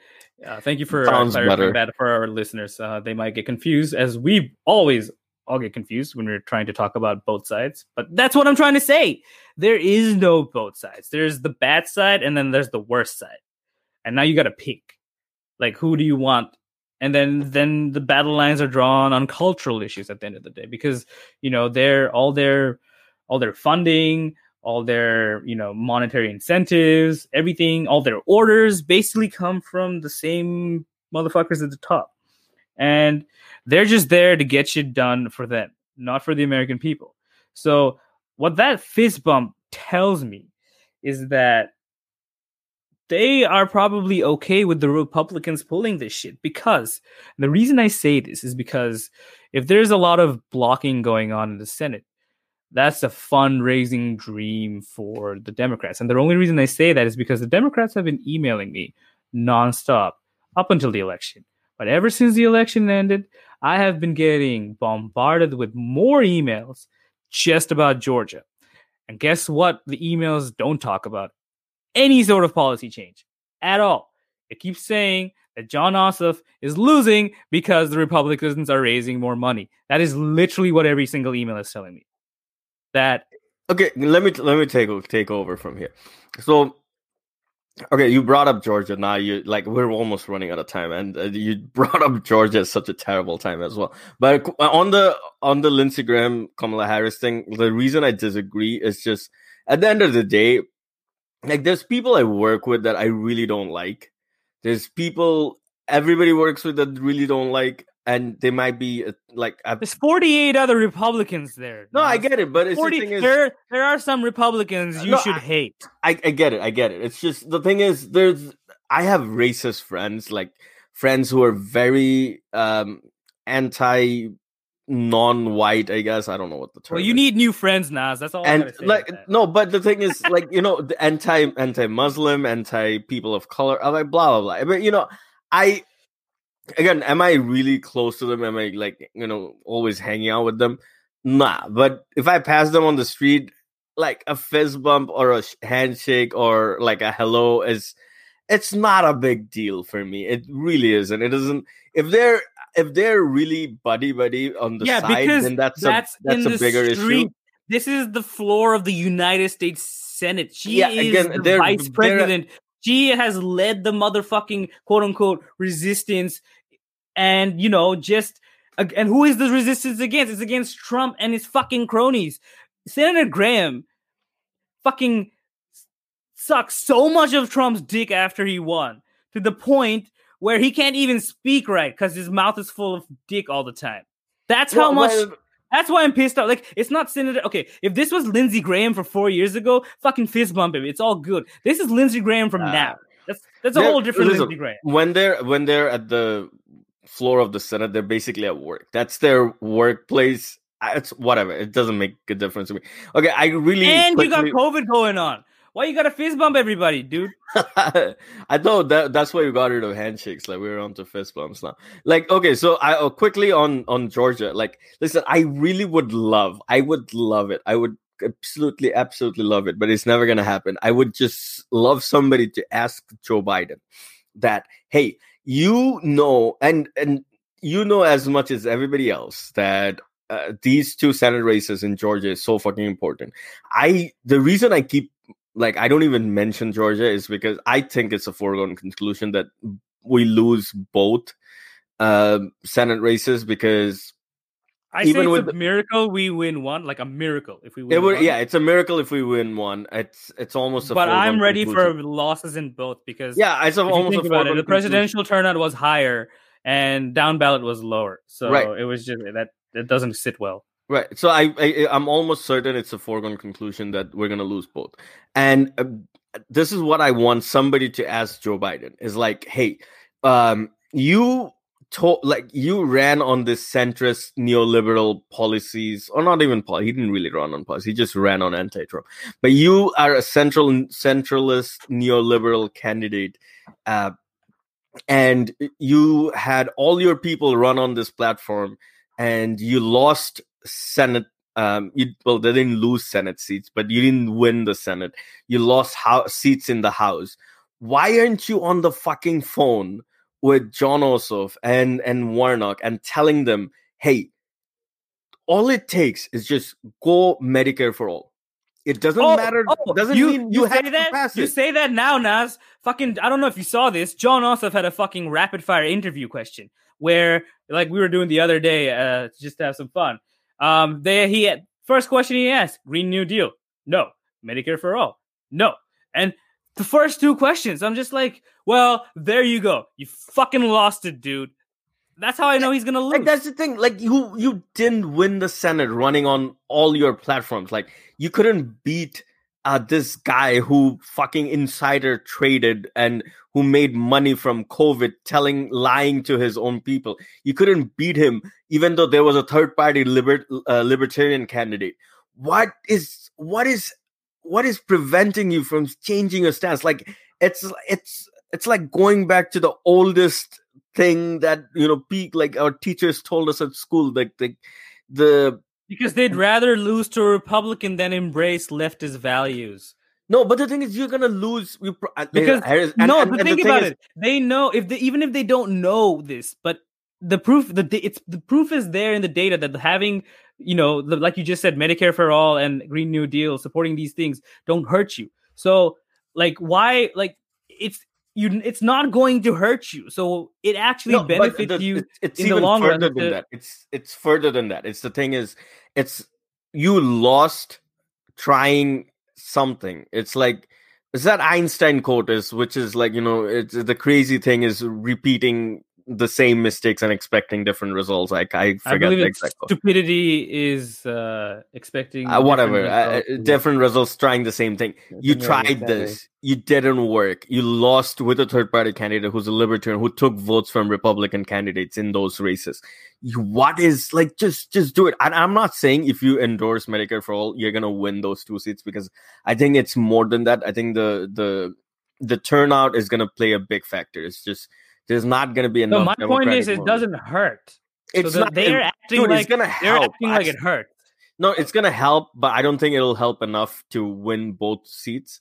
Uh, thank you for clarifying that for our listeners. Uh, they might get confused, as we always all get confused when we're trying to talk about both sides. But that's what I'm trying to say. There is no both sides. There's the bad side, and then there's the worst side. And now you got to pick. Like, who do you want? And then then the battle lines are drawn on cultural issues at the end of the day, because, you know, their all their all their funding, all their, you know, monetary incentives, everything, all their orders basically come from the same motherfuckers at the top. And they're just there to get shit done for them, not for the American people. So what that fist bump tells me is that they are probably okay with the Republicans pulling this shit, because the reason I say this is because if there's a lot of blocking going on in the Senate, that's a fundraising dream for the Democrats. And the only reason I say that is because the Democrats have been emailing me nonstop up until the election. But ever since the election ended, I have been getting bombarded with more emails just about Georgia. And guess what? The emails don't talk about any sort of policy change at all. It keeps saying that John Ossoff is losing because the Republicans are raising more money. That is literally what every single email is telling me. That okay, let me let me take take over from here. So, okay, you brought up Georgia. Now you like we're almost running out of time, and uh, you brought up Georgia at such a terrible time as well. But on the on the Lindsey Graham Kamala Harris thing, the reason I disagree is just at the end of the day. Like, there's people I work with that I really don't like. There's people everybody works with that really don't like, and they might be like. I've... There's forty-eight other Republicans there. No, I get it, but it's forty, the thing is, there there are some Republicans you no, should I, hate. I, I get it, I get it. It's just the thing is, there's I have racist friends, like friends who are very um, anti. non-white, I guess. I don't know what the term. Well, you is. Need new friends, Naz. That's all. And I say like, no, but the thing is, like, you know, the anti anti Muslim, anti people of color, I'm like blah blah blah. But you know, I again, am I really close to them? Am I like, you know, always hanging out with them? Nah. But if I pass them on the street, like a fist bump or a handshake or like a hello is, it's not a big deal for me. It really isn't. It isn't. If they're If they're really buddy buddy on the yeah, side, then that's that's a, that's a bigger street. issue. This is the floor of the United States Senate. She yeah, is again, the they're, vice they're, president. They're, she has led the motherfucking quote unquote resistance, and you know just and who is the resistance against? It's against Trump and his fucking cronies. Senator Graham fucking sucked so much of Trump's dick after he won to the point where he can't even speak right because his mouth is full of dick all the time. That's how well, much. Well, that's why I'm pissed off. Like, it's not Senator. Okay, if this was Lindsey Graham from four years ago, fucking fist bump him. It's all good. This is Lindsey Graham from uh, now. That's that's a whole different listen, Lindsey Graham. When they're when they're at the floor of the Senate, they're basically at work. That's their workplace. It's whatever. It doesn't make a difference to me. Okay, I really and you got COVID going on. Why you gotta fist bump everybody, dude? I thought that that's why we got rid of handshakes. Like, we were on to fist bumps now. Like, okay, so I uh, quickly on on Georgia. Like, listen, I really would love, I would love it. I would absolutely, absolutely love it. But it's never gonna happen. I would just love somebody to ask Joe Biden that, hey, you know, and and you know as much as everybody else that. Uh, these two Senate races in Georgia is so fucking important. I the reason I keep like I don't even mention Georgia is because I think it's a foregone conclusion that we lose both uh, Senate races because I even say it's with a miracle we win one, like a miracle if we win. It would, one. Yeah, it's a miracle if we win one. It's it's almost. A but I'm ready conclusion. for losses in both because yeah, it's almost a about it, the presidential turnout was higher and down ballot was lower, so right. It was just that. It doesn't sit well. Right. So I, I, I'm almost certain it's a foregone conclusion that we're going to lose both. And uh, this is what I want somebody to ask Joe Biden is like, hey, um, you told like you ran on this centrist neoliberal policies or not even policy. He didn't really run on policy. He just ran on anti-Trump. But you are a central centralist neoliberal candidate. Uh, and you had all your people run on this platform. And you lost Senate. Um, you, well, they didn't lose Senate seats, but you didn't win the Senate. You lost ho- seats in the House. Why aren't you on the fucking phone with John Ossoff and, and Warnock and telling them, hey, all it takes is just go Medicare for all. It doesn't oh, matter. Oh, doesn't you, mean you, you have say to that? Pass it. You say that now, Naz. Fucking, I don't know if you saw this. John Ossoff had a fucking rapid fire interview question where, like we were doing the other day, uh, just to have some fun. Um, there he had, first question he asked: Green New Deal? No. Medicare for All? No. And the first two questions, I'm just like, well, there you go. You fucking lost it, dude. That's how I know he's going to lose. Like, that's the thing. Like, you you didn't win the Senate running on all your platforms. Like, you couldn't beat uh, this guy who fucking insider traded and who made money from COVID, telling, lying to his own people. You couldn't beat him, even though there was a third-party liber- uh, libertarian candidate. What is what is what is preventing you from changing your stance? Like, it's it's it's like going back to the oldest thing that, you know, peak, like our teachers told us at school, like the, the because they'd rather lose to a Republican than embrace leftist values. No, but the thing is, you're gonna lose you, because Harris, and, no. And, but and think the about is, it. They know if they, even if they don't know this, but the proof, the it's the proof is there in the data that having, you know, the, like you just said, Medicare for All and Green New Deal, supporting these things don't hurt you. So, like, why, like it's. You, it's not going to hurt you, so it actually no, benefits the, you. It's, it's in even the long further run than to... that. It's it's further than that. It's the thing is, it's you lost trying something. It's like it's that Einstein quote is, which is like, you know, it's the crazy thing is repeating the same mistakes and expecting different results. Like I forget I the exact quote. Stupidity is uh, expecting uh, whatever different results. Uh, different results, trying the same thing. That's you tried this. Way. You didn't work. You lost with a third-party candidate who's a libertarian who took votes from Republican candidates in those races. You, what is like? Just, just do it. And I'm not saying if you endorse Medicare for All, you're gonna win those two seats, because I think it's more than that. I think the the the turnout is gonna play a big factor. It's just there's not gonna be enough. No, my Democratic point is, it moment. Doesn't hurt. It's so not. They're it, acting dude, like it's gonna help. They're acting like it hurts. No, it's gonna help, but I don't think it'll help enough to win both seats.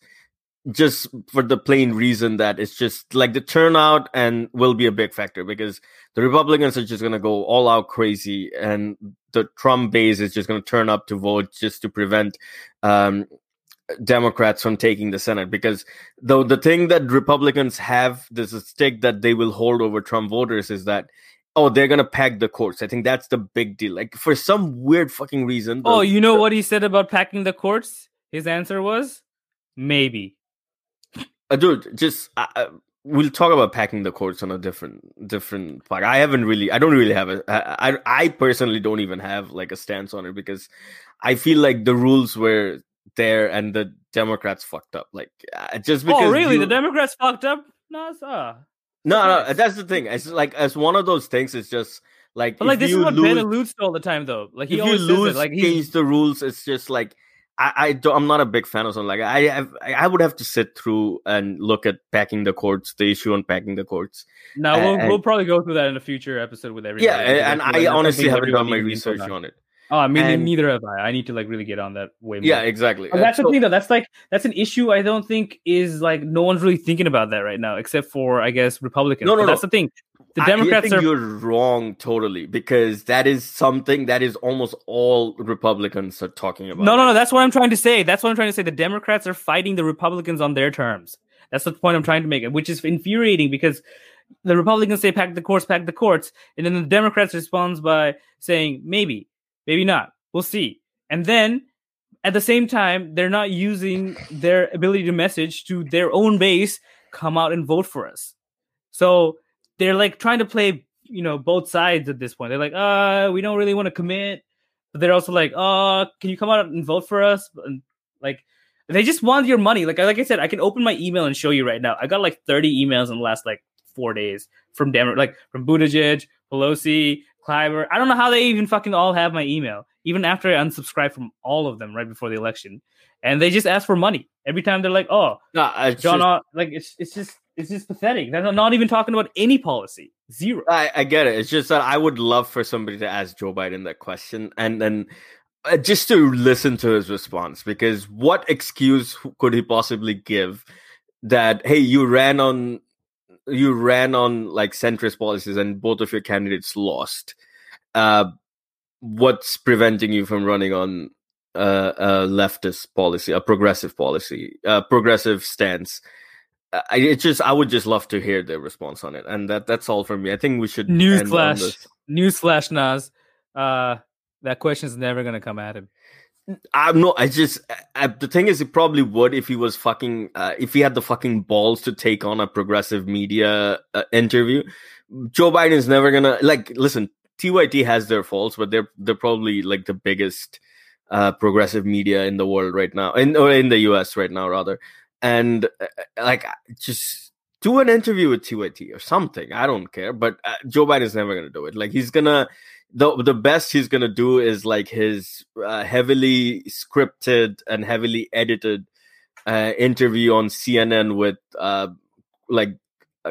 Just for the plain reason that it's just like the turnout and will be a big factor, because the Republicans are just going to go all out crazy, and the Trump base is just going to turn up to vote just to prevent um, Democrats from taking the Senate. Because though the thing that Republicans have, there's a stick that they will hold over Trump voters is that, oh, they're going to pack the courts. I think that's the big deal. Like for some weird fucking reason. The, oh, you know the, what he said about packing the courts? His answer was maybe. Uh, dude, just uh, we'll talk about packing the courts on a different different part. I haven't really, I don't really have a, I, I, I personally don't even have like a stance on it, because I feel like the rules were there and the Democrats fucked up. Like uh, just because. Oh, really? You, the Democrats fucked up? No, it's, uh, no, no, that's the thing. It's like as one of those things. It's just like, but like this is what lose, Ben alludes to all the time, though. Like he if always you lose, says it. Like he change the rules. It's just like. I, I don't, I'm not a big fan of something like I I would have to sit through and look at packing the courts, the issue on packing the courts. Now we'll and, we'll probably go through that in a future episode with everybody. Yeah, and, and I honestly haven't done my research on it. Oh, I mean, and, neither have I. I need to like really get on that way more. Yeah, exactly. And that's so, the thing, though. That's like that's an issue. I don't think is like no one's really thinking about that right now, except for I guess Republicans. No, no, no. That's the thing. The Democrats I think are. You're wrong totally, because that is something that is almost all Republicans are talking about. No, no, no. That's what I'm trying to say. That's what I'm trying to say. The Democrats are fighting the Republicans on their terms. That's the point I'm trying to make, which is infuriating because. The Republicans say pack the courts, pack the courts, and then the Democrats responds by saying maybe. Maybe not. We'll see. And then, at the same time, they're not using their ability to message to their own base, come out and vote for us. So they're like trying to play, you know, both sides at this point. They're like, uh, we don't really want to commit. But they're also like, uh, can you come out and vote for us? And like, they just want your money. Like, like I said, I can open my email and show you right now. I got like thirty emails in the last like four days from Dem- like from Buttigieg, Pelosi, Clyber. I don't know how they even fucking all have my email, even after I unsubscribed from all of them right before the election. And they just ask for money every time. They're like, "Oh, no, John," just, like it's it's just it's just pathetic. They're not even talking about any policy. Zero. I, I get it. It's just that I would love for somebody to ask Joe Biden that question, and then uh, just to listen to his response, because what excuse could he possibly give that? Hey, you ran on. You ran on like centrist policies and both of your candidates lost. Uh, what's preventing you from running on uh, a leftist policy, a progressive policy, a progressive stance. I it's just I would just love to hear their response on it, and that that's all for me. I think we should newsflash, newsflash, Naz. Uh, that question's never gonna come at him. I'm not. I just I, the thing is, it probably would if he was fucking uh, if he had the fucking balls to take on a progressive media uh, interview. Joe Biden's never gonna like. Listen, T Y T has their faults, but they're they're probably like the biggest uh, progressive media in the world right now, in or in the U S right now rather. And uh, like, just do an interview with T Y T or something. I don't care, but uh, Joe Biden's never gonna do it. Like he's gonna. The the best he's going to do is like his uh, heavily scripted and heavily edited uh, interview on C N N with uh, like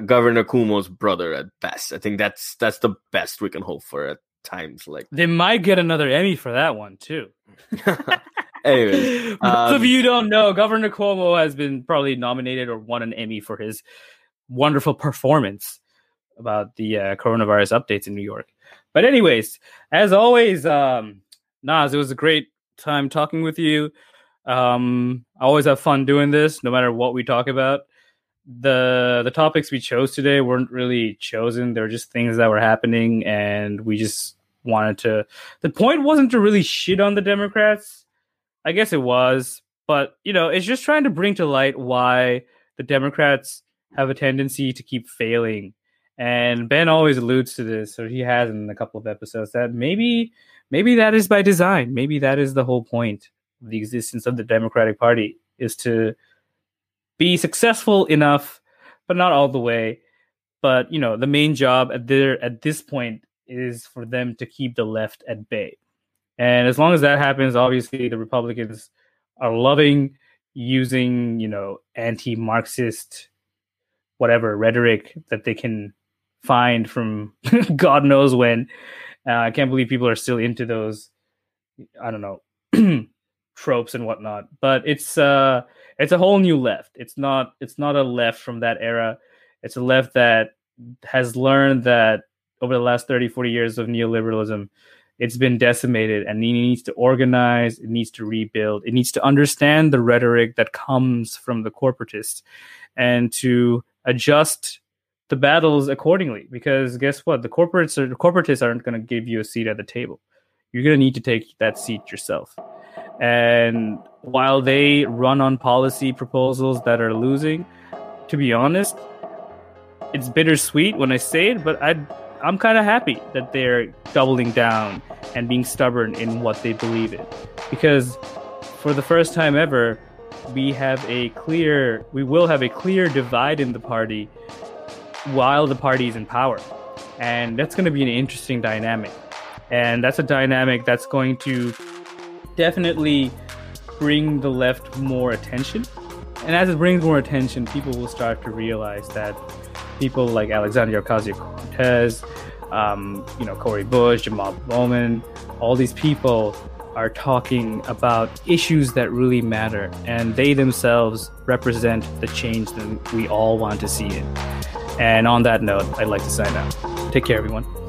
Governor Cuomo's brother at best. I think that's that's the best we can hope for at times. Like they might get another Emmy for that one, too. Anyway, um, most of you don't know, Governor Cuomo has been probably nominated or won an Emmy for his wonderful performance about the uh, coronavirus updates in New York. But anyways, as always, um, Naz, it was a great time talking with you. Um, I always have fun doing this, no matter what we talk about. The the topics we chose today weren't really chosen. They were just things that were happening, and we just wanted to... The point wasn't to really shit on the Democrats. I guess it was. But, you know, it's just trying to bring to light why the Democrats have a tendency to keep failing. And Ben always alludes to this, or he has in a couple of episodes, that maybe maybe that is by design. Maybe that is the whole point of the existence of the Democratic Party, is to be successful enough, but not all the way. But, you know, the main job at their, at this point is for them to keep the left at bay. And as long as that happens, obviously the Republicans are loving using, you know, anti-Marxist whatever rhetoric that they can find from God knows when. Uh, I can't believe people are still into those, I don't know, tropes and whatnot. But it's uh, it's a whole new left. It's not it's not a left from that era. It's a left that has learned that over the last thirty, forty years of neoliberalism, it's been decimated, and it needs to organize. It needs to rebuild. It needs to understand the rhetoric that comes from the corporatists and to adjust the battles accordingly, because guess what? The corporates are, the corporatists aren't going to give you a seat at the table. You're going to need to take that seat yourself. And while they run on policy proposals that are losing, to be honest, it's bittersweet when I say it, but I, I'm kind of happy that they're doubling down and being stubborn in what they believe in, because for the first time ever, we have a clear, we will have a clear divide in the party while the party is in power. And that's going to be an interesting dynamic. And that's a dynamic that's going to definitely bring the left more attention. And as it brings more attention, people will start to realize that people like Alexandria Ocasio-Cortez, um, you know, Cory Bush, Jamal Bowman, all these people are talking about issues that really matter, and they themselves represent the change that we all want to see in. And on that note, I'd like to sign out. Take care, everyone.